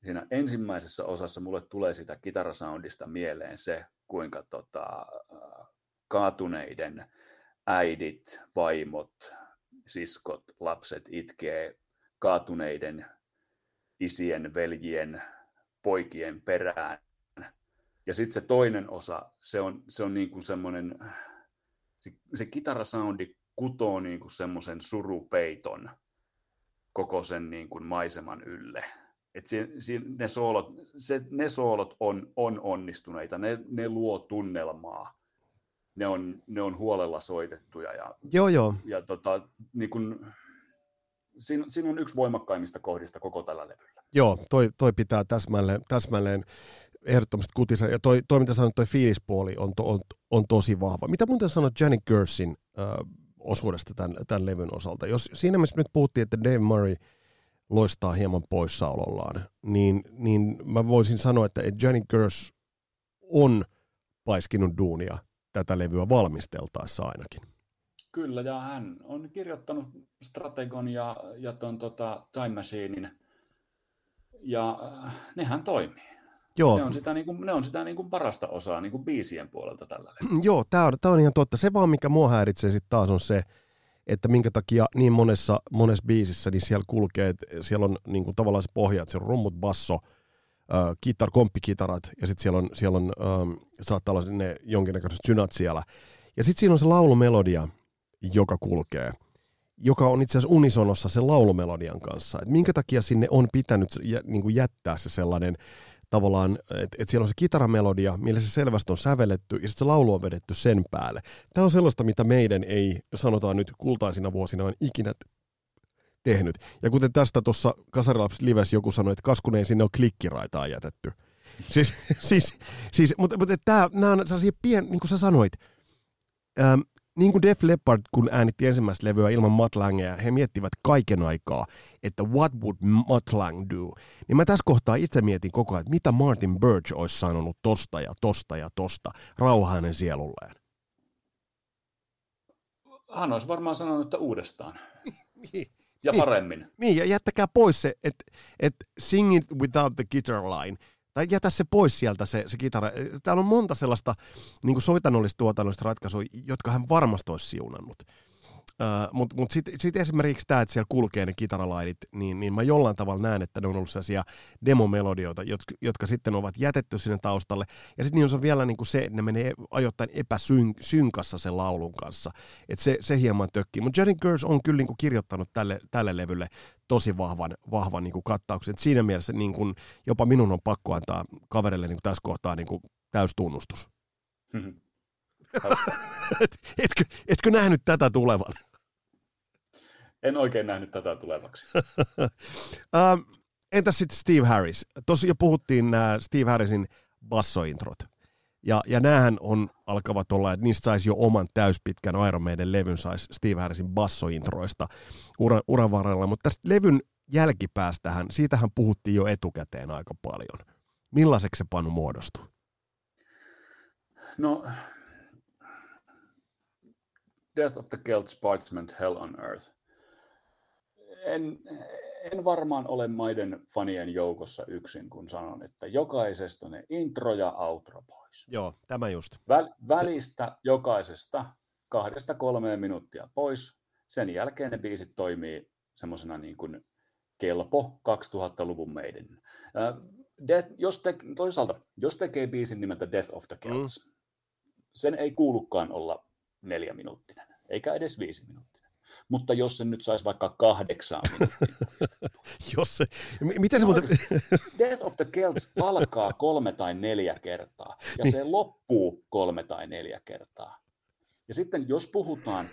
Siinä ensimmäisessä osassa mulle tulee sitä kitarasoundista mieleen se, kuinka kaatuneiden äidit, vaimot, siskot, lapset itkee kaatuneiden isien, veljien, poikien perään. Ja sitten se toinen osa, se on niin kuin semmoinen... Se kitarasoundi kutoo niin kuin semmoisen surupeiton koko sen niin kuin maiseman ylle. Et ne soolot on onnistuneita, ne luo tunnelmaa, ne on huolella soitettuja. Joo. Ja niin kuin, siinä on yksi voimakkaimmista kohdista koko tällä levyllä. Joo, toi pitää täsmälleen. Ehdottomasti kutissa. Ja toi mitä sanoit, toi fiilispuoli on tosi vahva. Mitä muuten sanoit Janet Gersin osuudesta tämän levyn osalta? Jos siinä missä nyt puhuttiin, että Dave Murray loistaa hieman poissaolollaan, niin mä voisin sanoa, että Janet Gers on paiskinut duunia tätä levyä valmisteltaessa ainakin. Kyllä, ja hän on kirjoittanut Strategon ja ton, Time Machinein, ja nehän toimii. Joo. Ne on sitä parasta osaa niin kuin biisien puolelta tällä hetkellä. Joo, tämä on ihan totta. Se vaan, mikä mua häiritsee sitten taas on se, että minkä takia niin monessa biisissä niin siellä kulkee, siellä on niin kuin tavallaan se pohja, että siellä on rummut, basso, komppikitarat, ja sitten siellä on saattaa olla ne jonkinnäköiset synat siellä. Ja sitten siinä on se laulumelodia, joka kulkee, joka on itse asiassa unisonossa sen laulumelodian kanssa. Et minkä takia sinne on pitänyt niin kuin jättää se sellainen tavallaan, että siellä on se kitaramelodia, millä se selvästi on sävelletty, ja sitten se laulu on vedetty sen päälle. Tämä on sellaista, mitä meidän ei, sanotaan nyt kultaisina vuosina, ikinä tehnyt. Ja kuten tästä tuossa Kasarilapset Lives joku sanoi, että kaskun ei sinne ole klikkiraitaa jätetty. Siis mutta nämä on sellaisia pieniä, niin kuin sä sanoit, niin kuin Def Leppard, kun äänitti ensimmäistä levyä ilman Mutt Langeja, he miettivät kaiken aikaa, että what would Mutt Lange do? Niin mä tässä kohtaa itse mietin koko ajan, että mitä Martin Birch olisi sanonut tosta ja tosta ja tosta, rauha hänen sielulleen. Hän olisi varmaan sanonut, että uudestaan. Ja paremmin. Niin, ja jättäkää pois se, että sing it without the guitar line. Tai jätä se pois sieltä se kitara. Täällä on monta sellaista niin kuin soitannollista ratkaisua, jotka hän varmasti olisi siunannut. Mutta sitten esimerkiksi tämä, että siellä kulkee ne kitaralaidit, niin mä jollain tavalla näen, että ne on ollut sellaisia demomelodioita, jotka sitten ovat jätetty sinne taustalle. Ja sitten niissä on vielä niin kuin se, että ne menee ajoittain epäsynkassa sen laulun kanssa. Että se hieman tökkii. Mutta Janne Gers on kyllä niin kuin kirjoittanut tälle levylle tosi vahvan niin kuin kattauksen. Et siinä mielessä niin kuin, jopa minun on pakko antaa kaverille niin kuin tässä kohtaa niin kuin täystunnustus. Mm-hmm. Etkö nähnyt tätä tulevan? En oikein nähnyt tätä tulevaksi. Entäs sitten Steve Harris? Tuossa jo puhuttiin Steve Harrisin bassointrot. Ja näähän alkavat olla, että niistä saisi jo oman täyspitkän Iron Maiden levyn saisi Steve Harrisin bassointroista uran varrella. Mutta tästä levyn jälkipäästähän, siitähän puhuttiin jo etukäteen aika paljon. Millaiseksi se Panu muodostui? No, Death of the Celts, Parchment, Hell on Earth. En varmaan ole maiden fanien joukossa yksin, kun sanon, että jokaisesta ne intro ja outro pois. Joo, tämä just. Välistä jokaisesta 2-3 minuuttia pois. Sen jälkeen ne biisit toimii semmoisena niin kuin kelpo 2000-luvun meidän. Jos tekee biisin nimeltä Death of the Celts, sen ei kuulukaan olla 4-minuuttinen, eikä edes 5-minuuttinen. Mutta jos sen nyt saisi vaikka 8 minuuttia. Death of the Celts alkaa 3 tai 4 kertaa, ja niin. Se loppuu 3 tai 4 kertaa. Ja sitten jos puhutaan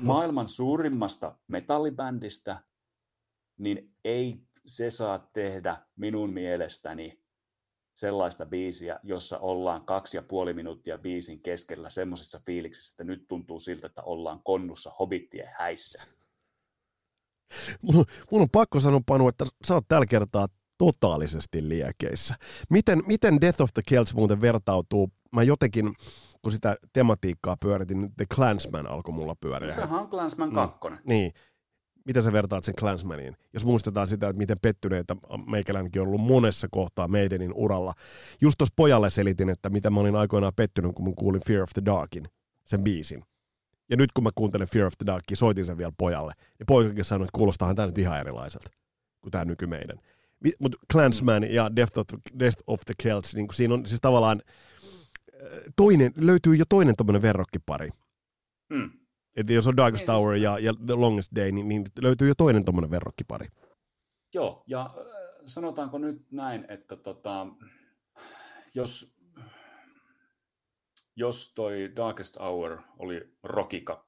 maailman suurimmasta metallibändistä, niin ei se saa tehdä minun mielestäni sellaista biisiä, jossa ollaan 2,5 minuuttia biisin keskellä semmoisessa fiiliksessä, että nyt tuntuu siltä, että ollaan konnussa Hobbitien häissä. Mun on pakko sanoa, Panu, että sä oot tällä kertaa totaalisesti liekeissä. Miten Death of the Celts muuten vertautuu? Mä jotenkin, kun sitä tematiikkaa pyöritin, The Clansman alkoi mulla pyöriä. Sehän on Clansman 2. Niin. Miten sä vertaat sen Clansmaniin? Jos muistetaan sitä, että miten pettyneitä meikäläinenkin on ollut monessa kohtaa Maidenin uralla. Just tuossa pojalle selitin, että mitä mä olin aikoinaan pettynyt, kun mun kuulin Fear of the Darkin, sen biisin. Ja nyt kun mä kuuntelen Fear of the Darkin, soitin sen vielä pojalle. Ja poikakin sanoi, että kuulostahan tää nyt ihan erilaiselta kuin tää nyky Maiden. Mutta Clansman ja Death of the Celts, niin siinä on siis tavallaan löytyy jo toinen tommonen verrokkipari. Mm. Että jos on Darkest Tower ja The Longest Day, niin löytyy jo toinen tommoinen verrokkipari. Joo, ja sanotaanko nyt näin, että jos toi Darkest Hour oli Rocky 2,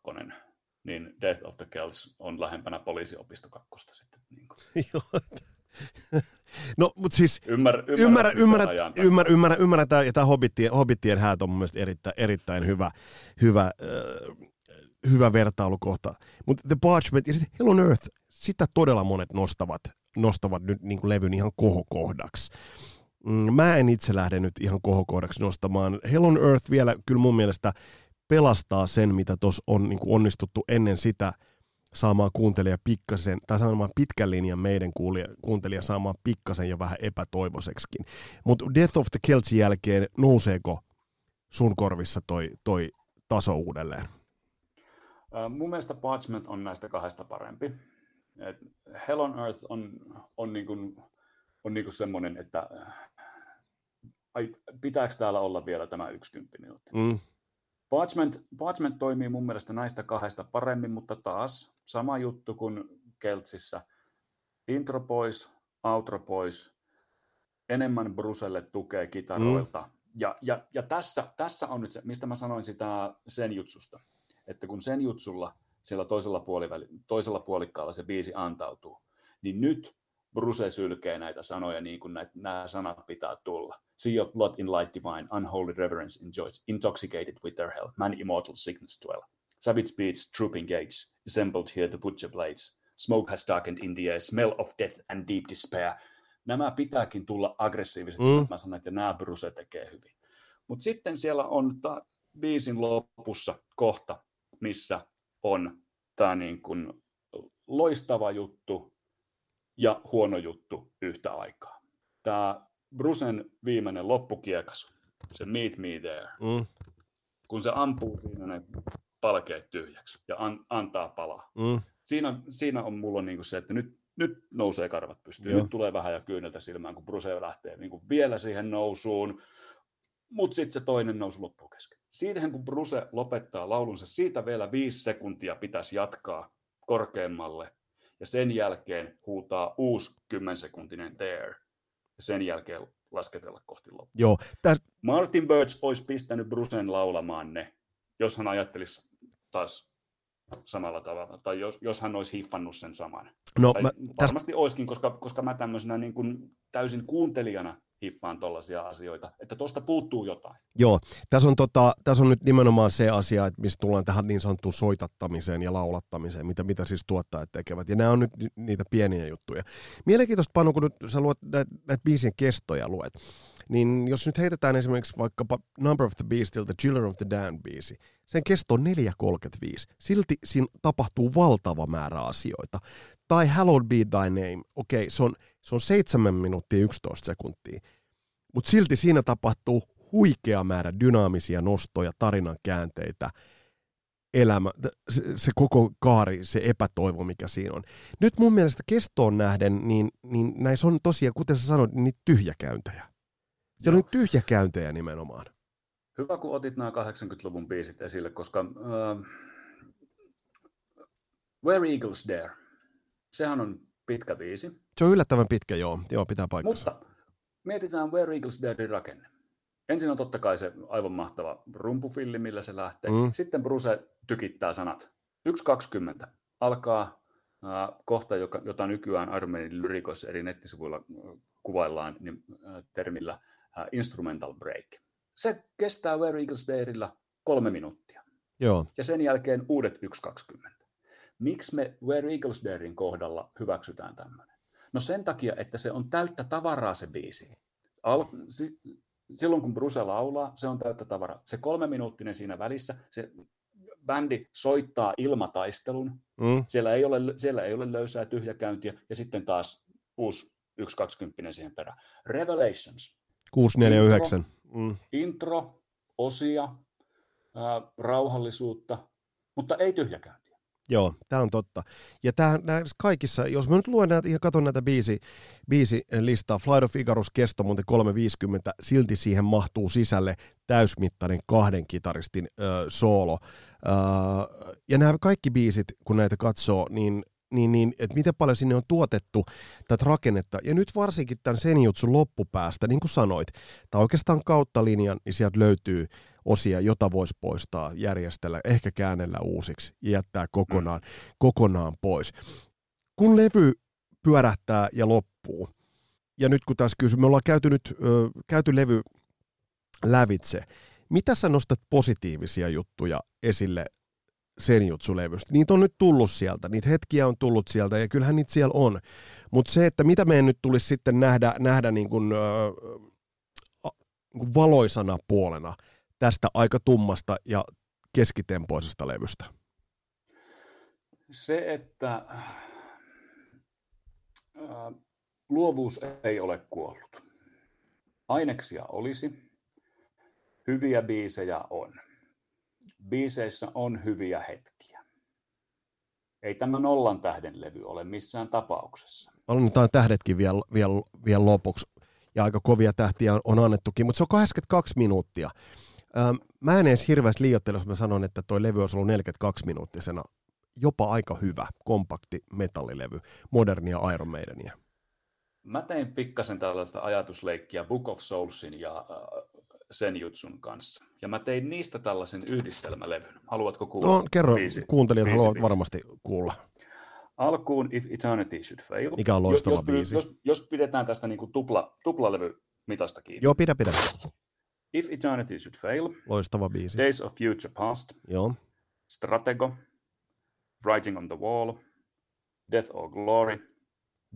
niin Death of the Celts on lähempänä Poliisiopisto 2 sitten. Niin no, mutta siis ymmärretään, ja tämä Hobbitien häät on mun mielestä erittäin hyvä vertailukohta. Mutta The Parchment ja sitten Hell on Earth, sitä todella monet nostavat nyt niin kuin levyn ihan kohokohdaksi. Mä en itse lähde nyt ihan kohokohdaksi nostamaan. Hell on Earth vielä kyllä mun mielestä pelastaa sen, mitä tuossa on niin kuin onnistuttu ennen sitä saamaan kuuntelija pikkasen, tai saamaan pitkän linjan meidän kuuntelija saamaan pikkasen ja vähän epätoivoiseksikin. Mutta Death of the Celts jälkeen nouseeko sun korvissa toi taso uudelleen? Mun mielestä Parchment on näistä kahdesta parempi. Et Hell on Earth on niin kuin semmoinen, että pitääkö täällä olla vielä tämä 1 10 minuuttia. Parchment toimii mun mielestä näistä kahdesta paremmin, mutta taas sama juttu kuin Keltsissä. Intro pois, outro pois, enemmän Bruselle tukea kitaroilta. Ja tässä on nyt se, mistä mä sanoin sitä Senjutsusta. Että kun Senjutsulla siellä toisella puolikkaalla se biisi antautuu, niin nyt Bruse sylkee näitä sanoja niin kuin nämä sanat pitää tulla. Sea of blood in light divine, unholy reverence enjoys, intoxicated with their hell, man immortal sickness dwell. Savage beats, trooping gates, assembled here the butcher blades. Smoke has darkened in the air, smell of death and deep despair. Nämä pitääkin tulla aggressiivisesti, mä sanon, että nämä Bruse tekee hyvin. Mutta sitten siellä on biisin lopussa kohta, missä on tämä niin kuin loistava juttu ja huono juttu yhtä aikaa. Tämä Brusen viimeinen loppukiekas, se meet me there, kun se ampuu siinä ne palkeet tyhjäksi ja antaa palaa. Siinä on mulla niin kuin se, että nyt nousee karvat pystyyn, nyt tulee vähän ja kyyneltä silmään, kun Bruse lähtee niin kuin vielä siihen nousuun. Mutta sitten se toinen nousi loppuun kesken. Siitähän kun Bruse lopettaa laulunsa, siitä vielä 5 sekuntia pitäisi jatkaa korkeammalle. Ja sen jälkeen huutaa uusi 10-sekuntinen there. Ja sen jälkeen lasketella kohti loppuun. Joo, Martin Birch olisi pistänyt Brusen laulamaan ne, jos hän ajattelisi taas samalla tavalla. Tai jos hän olisi hiffannut sen saman. No, varmasti olisikin, koska mä tämmöisenä niin kuin täysin kuuntelijana hiffaan tollaisia asioita, että tuosta puuttuu jotain. Joo, tässä on nyt nimenomaan se asia, että missä tullaan tähän niin sanottuun soitattamiseen ja laulattamiseen, mitä siis tuottajat tekevät, ja nämä on nyt niitä pieniä juttuja. Mielenkiintoista, Panu, kun nyt sä luet näitä biisien kestoja luet, niin jos nyt heitetään esimerkiksi vaikkapa Number of the Beastilta Children of the Damned biisi, sen kesto on 4:35, silti siinä tapahtuu valtava määrä asioita. Tai Hallowed Be Thy Name, okei, se on 7 minuuttia 11 sekuntia, mutta silti siinä tapahtuu huikea määrä dynaamisia nostoja, tarinan käänteitä, elämä, se koko kaari, se epätoivo, mikä siinä on. Nyt mun mielestä kestoon nähden, niin näissä on tosiaan, kuten sä sanoit, niin tyhjäkäyntejä. Siellä on tyhjäkäyntejä nimenomaan. Hyvä, kun otit nämä 80-luvun biisit esille, koska Where Eagles Dare, sehän on pitkä biisi. Se on yllättävän pitkä, joo, pitää paikkansa. Mutta mietitään Where Eagles Dare -rakenne. Ensin on totta kai se aivan mahtava rumpufilli, millä se lähtee. Sitten Bruse tykittää sanat. 1:20 alkaa kohta, jota nykyään Armenin lyrikoissa eri nettisivuilla kuvaillaan niin, termillä instrumental break. Se kestää Where Eagles Darella 3 minuuttia. Joo. Ja sen jälkeen uudet 1:20. Miksi me Where Eagles Daren kohdalla hyväksytään tämmöinen? No sen takia, että se on täyttä tavaraa se biisi. Silloin kun Bruse laulaa, se on täyttä tavaraa. Se 3-minuuttinen siinä välissä, se bändi soittaa ilmataistelun. Siellä ei ole löysää tyhjäkäyntiä ja sitten taas uusi 1:20 siihen perään. Revelations. 6:49. Intro, osia, rauhallisuutta, mutta ei tyhjäkäyntiä. Joo, tämä on totta. Ja näissä kaikissa, jos mä nyt luen näitä, ihan katson näitä biisilistaa, Flight of Icarus kesto muuten 3:50, silti siihen mahtuu sisälle täysmittainen 2 kitaristin soolo. Ja nämä kaikki biisit, kun näitä katsoo, niin että miten paljon sinne on tuotettu tätä rakennetta. Ja nyt varsinkin tämän Senjutsun loppupäästä, niin kuin sanoit, tai oikeastaan kautta linjan, niin sieltä löytyy osia, jota voisi poistaa, järjestellä, ehkä käännellä uusiksi, jättää kokonaan pois. Kun levy pyörähtää ja loppuu, ja nyt kun tässä kysyy, me ollaan käyty levy lävitse, mitä sä nostat positiivisia juttuja esille Senjutsu-levystä? Niitä on nyt tullut sieltä, niitä hetkiä on tullut sieltä, ja kyllähän niitä siellä on, mutta se, että mitä meidän nyt tulisi sitten nähdä niin kuin, valoisana puolena tästä aika tummasta ja keskitempoisesta levystä? Se, että luovuus ei ole kuollut. Aineksia olisi. Hyviä biisejä on. Biiseissä on hyviä hetkiä. Ei tämä nollan tähden levy ole missään tapauksessa. Annetaan tähdetkin vielä lopuksi. Ja aika kovia tähtiä on annettukin, mutta se on 82 minuuttia. Mä en edes hirveästi liioittele, jos mä sanon, että toi levy olisi ollut 42 minuuttisena. Jopa aika hyvä, kompakti metallilevy, modernia Iron Maideniä. Mä tein pikkasen tällaista ajatusleikkiä Book of Soulsin ja Senjutsun kanssa. Ja mä tein niistä tällaisen yhdistelmälevyn. Haluatko kuulla? No kerro, kuuntelijat haluavat varmasti kuulla. Alkuun If Eternity Should Fail. Mikä on loistava biisi. Jos pidetään tästä niinku tuplalevymitosta kiinni. Joo, pidä. If Eternity Should Fail. Loistava biisi. Days of Future Past. Joo. Stratego. Writing on the Wall. Death or Glory.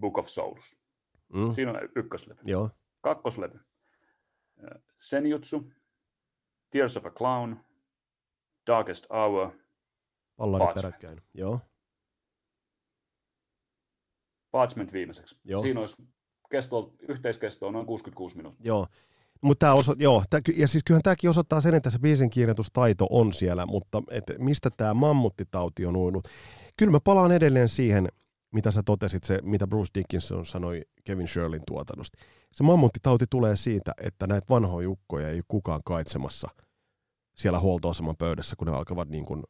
Book of Souls. Mm. Siinä on ykköslevy. Joo. Kakkoslevy. Senjutsu. Tears of a Clown. Darkest Hour. Palladit peräkkäin. Joo. Parchment viimeiseksi. Joo. Siinä olisi yhteiskestoa noin 66 minuuttia. Joo, mutta ja siis kyllähän tämäkin osoittaa sen, että se biisin kirjoitustaito on siellä, mutta mistä tämä mammuttitauti on uinut? Kyllä mä palaan edelleen siihen, mitä sä totesit, se, mitä Bruce Dickinson sanoi Kevin Shirleyn tuotannosta. Se mammuttitauti tulee siitä, että näitä vanhoja ukkoja ei ole kukaan kaitsemassa siellä huoltoaseman pöydässä, kun ne alkavat niin kuin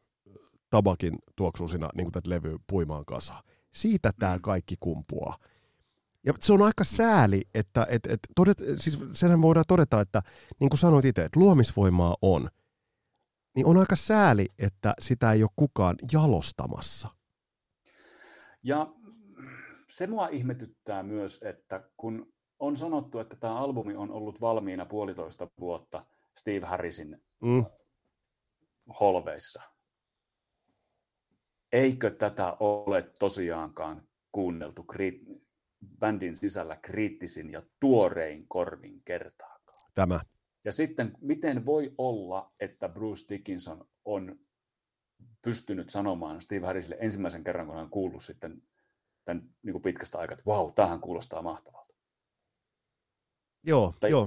tabakin tuoksuisina niin kuin tätä levyä puimaan kasaan. Siitä tämä kaikki kumpuaa. Ja se on aika sääli, että siis senhän voidaan todeta, että niin kuin sanoit itse, että luomisvoimaa on, niin on aika sääli, että sitä ei ole kukaan jalostamassa. Ja se mua ihmetyttää myös, että kun on sanottu, että tämä albumi on ollut valmiina 1,5 vuotta Steve Harrisin holveissa. Eikö tätä ole tosiaankaan kuunneltu bändin sisällä kriittisin ja tuorein korvin kertaakaan? Tämä. Ja sitten, miten voi olla, että Bruce Dickinson on pystynyt sanomaan Steve Harrisille ensimmäisen kerran, kun hän on kuullut sitten tämän niin pitkästä aikaa, että vau, tämähän kuulostaa mahtavalta. Joo, tai joo.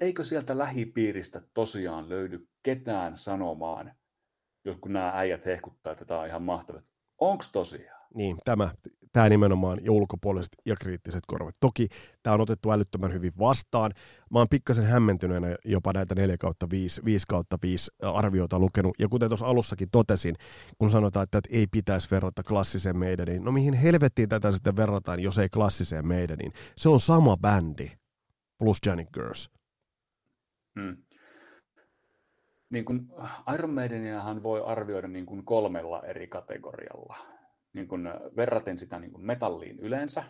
Eikö sieltä lähipiiristä tosiaan löydy ketään sanomaan, kun nämä äijät hehkuttaa, että tämä on ihan mahtavaa. Onko tosiaan? Niin, tämä nimenomaan ja ulkopuoliset ja kriittiset korvat. Toki tämä on otettu älyttömän hyvin vastaan. Mä oon pikkasen hämmentyneenä jopa näitä 4/5 arvioita lukenut. Ja kuten tuossa alussakin totesin, kun sanotaan, että ei pitäisi verrata klassiseen Maideniin. No mihin helvettiin tätä sitten verrataan, jos ei klassiseen Maideniin? Se on sama bändi plus Janet Girls. Hmm. Niin kuin Iron Maideniähän voi arvioida niin kuin 3 eri kategorialla. Niin kuin verraten sitä niin kuin metalliin yleensä,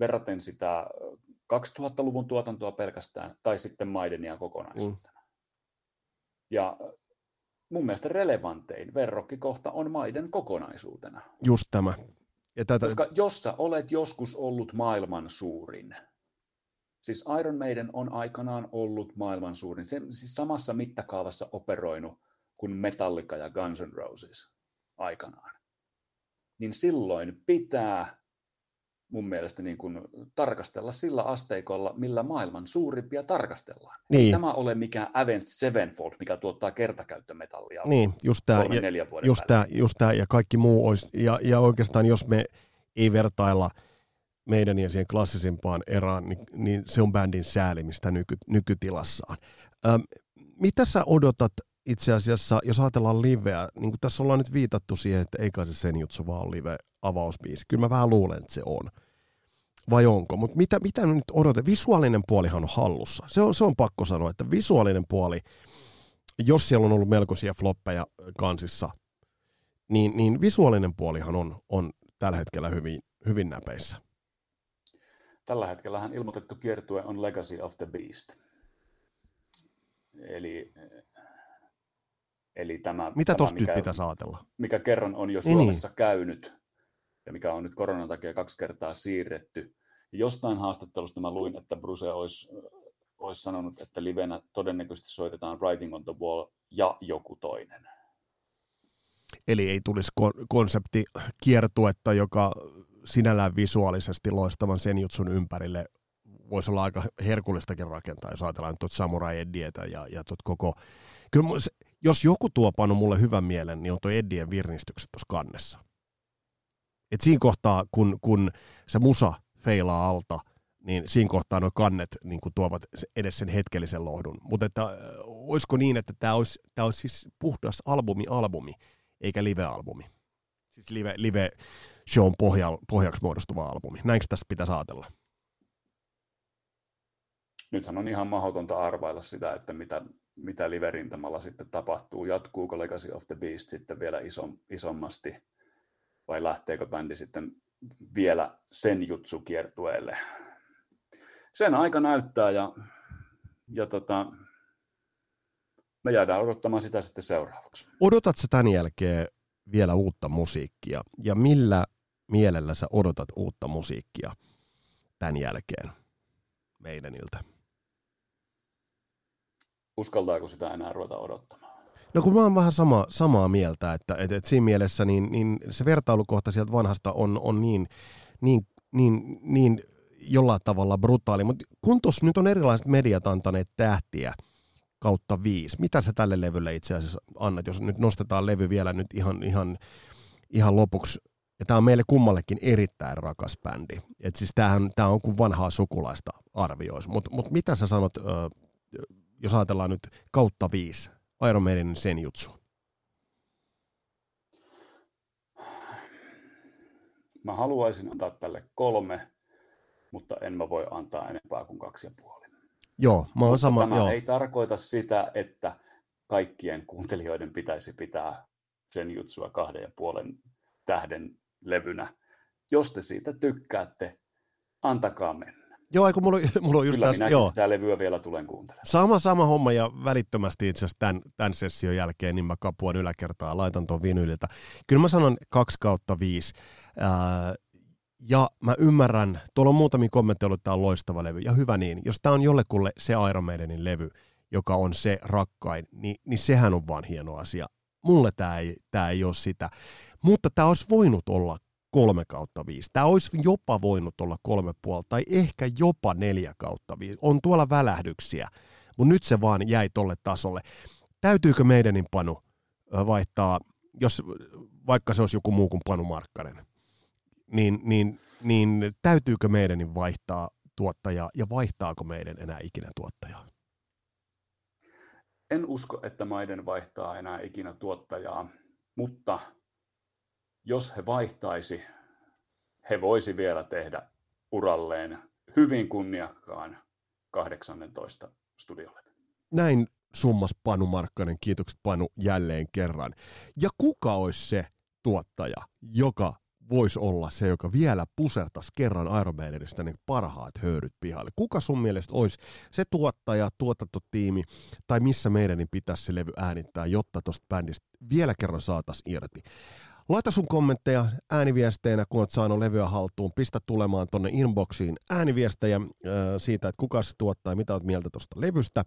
verraten sitä 2000-luvun tuotantoa pelkästään, tai sitten Maidenia kokonaisuutena. Ja mun mielestä relevantein verrokkikohta on Maiden kokonaisuutena. Just tämä. Ja tätä... Koska jos sä olet joskus ollut maailman suurin, siis Iron Maiden on aikanaan ollut maailman suurin, siis samassa mittakaavassa operoinut kuin Metallica ja Guns N' Roses aikanaan. Niin silloin pitää mun mielestä niin kuin tarkastella sillä asteikolla, millä maailman suurimpia tarkastellaan. Niin. Ei tämä ole mikään Avenged Sevenfold, mikä tuottaa kertakäyttömetallia. Niin, just tämä, 3-4 vuoden päälle. Just tämä ja kaikki muu olisi, ja oikeastaan jos me ei vertailla meidän ja siihen klassisimpaan erään, niin se on bändin säälimistä nykytilassaan. Mitä sä odotat itse asiassa, jos ajatellaan liveä, niin kuin tässä ollaan nyt viitattu siihen, että eikä se Senjutsu vaan ole live-avausbiisi. Kyllä mä vähän luulen, että se on. Vai onko? Mutta mitä nyt odotat? Visuaalinen puolihan on hallussa. Se on pakko sanoa, että visuaalinen puoli, jos siellä on ollut melkoisia floppeja kansissa, niin visuaalinen puolihan on tällä hetkellä hyvin näpeissä. Tällä hetkellähän ilmoitettu kiertue on Legacy of the Beast. Eli tämä, mitä tuossa nyt pitäisi ajatella? Mikä kerran on jo Suomessa käynyt ja mikä on nyt koronan takia 2 kertaa siirretty. Jostain haastattelusta mä luin, että Bruce olisi olisi sanonut, että livenä todennäköisesti soitetaan Writing on the Wall ja joku toinen. Eli ei tulisi konsepti kiertuetta, joka sinällään visuaalisesti loistavan senjutsun ympärille voisi olla aika herkullistakin rakentaa, jos ajatellaan tuota Samurai Eddietä ja tuota koko... Kyllä jos joku tuo panu mulle hyvän mielen, niin on tuo Eddien virnistykset tuossa kannessa. Et siinä kohtaa, kun se musa feilaa alta, niin siinä kohtaa nuo kannet niin kun tuovat edes sen hetkellisen lohdun. Mutta että olisiko niin, että tämä olisi siis puhdas albumi, eikä live-albumi? Siis live-shown pohjaksi muodostuva albumi. Näinkö tästä pitäisi ajatella? Nythän on ihan mahdotonta arvailla sitä, että mitä live-rintamalla sitten tapahtuu. Jatkuuko Legacy of the Beast sitten vielä isommasti vai lähteekö bändi sitten vielä senjutsu-kiertueelle? Sen aika näyttää ja me jäädään odottamaan sitä sitten seuraavaksi. Odotatko tämän jälkeen vielä uutta musiikkia ja millä mielellä sä odotat uutta musiikkia tämän jälkeen meidäniltä? Uskaltaako sitä enää ruveta odottamaan? No kun mä oon vähän samaa mieltä, että siinä mielessä niin se vertailukohta sieltä vanhasta on niin jollain tavalla brutaali, mutta kun tuossa nyt on erilaiset mediat antaneet tähtiä 5/5, mitä sä tälle levylle itse asiassa annat, jos nyt nostetaan levy vielä nyt ihan lopuksi, ja tää on meille kummallekin erittäin rakas bändi, että siis tää on kuin vanhaa sukulaista arvioisi, mutta mitä sä sanot, jos ajatellaan nyt 5/5, Iron Maiden senjutsu. Mä haluaisin antaa tälle 3, mutta en mä voi antaa enempää kuin 2,5. Joo, mä oon sama. Tämä joo. Ei tarkoita sitä, että kaikkien kuuntelijoiden pitäisi pitää senjutsua 2,5 tähden levynä. Jos te siitä tykkäätte, antakaa mennä. Joo, kun mulla on just kyllä minäkin sitä levyä vielä tulen kuuntelemaan. Sama homma ja välittömästi itse asiassa tämän session jälkeen niin mä kapuan yläkertaa ja laitan tuon vinyliltä. Kyllä mä sanon 2/5. Ja mä ymmärrän, tuolla on muutamia kommentteja ollut, että tämä on loistava levy. Ja hyvä niin, jos tämä on jollekulle se Iron Maidenin levy, joka on se rakkain, niin sehän on vaan hieno asia. Mulle tämä ei ole sitä. Mutta tämä olisi voinut olla 3/5. Tämä olisi jopa voinut olla 3,5 tai ehkä jopa 4/5. On tuolla välähdyksiä, mutta nyt se vaan jäi tolle tasolle. Täytyykö meidänin Panu vaihtaa, jos vaikka se olisi joku muu kuin Panu Markkanen, niin täytyykö meidänin vaihtaa tuottajaa ja vaihtaako meidän enää ikinä tuottajaa? En usko, että maiden vaihtaa enää ikinä tuottajaa, mutta... Jos he vaihtaisi, he voisi vielä tehdä uralleen hyvin kunniakkaan 18 studiolle. Näin summas Panu Markkanen. Kiitokset Panu jälleen kerran. Ja kuka olisi se tuottaja, joka voisi olla se, joka vielä pusertaisi kerran Iron Maidenistä ne parhaat höyryt pihalle? Kuka sun mielestä olisi se tuottaja, tuotantotiimi tai missä meidän pitäisi se levy äänittää, jotta tuosta bändistä vielä kerran saataisiin irti? Laita sun kommentteja ääniviesteinä, kun oot saanut levyä haltuun. Pistä tulemaan tonne inboxiin ääniviestejä siitä, että kuka se tuottaa ja mitä oot mieltä tuosta levystä.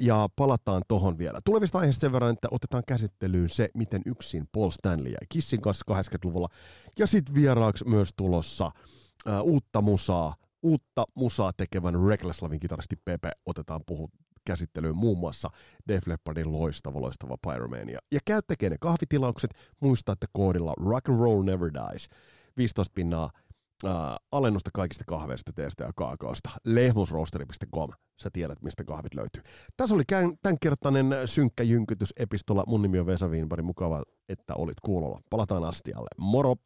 Ja palataan tohon vielä. Tulevista aiheista sen verran, että otetaan käsittelyyn se, miten yksin Paul Stanley jäi Kissin kanssa 80-luvulla. Ja sit vieraaksi myös tulossa uutta musaa tekevän Reckless Lovin kitaristi Pepe. Otetaan käsittelyyn muun muassa Def Leppardin loistava Pyromania. Ja käy tekee ne kahvitilaukset, muista, että koodilla Rock and Roll Never Dies, 15% alennusta kaikista kahveista, teestä ja kaakaosta. Lehmusroasteri.com, sä tiedät mistä kahvit löytyy. Tässä oli tämänkertainen synkkä jynkytysepistola. Mun nimi on Vesa Wienberg, mukava, että olit kuulolla. Palataan astialle, moro!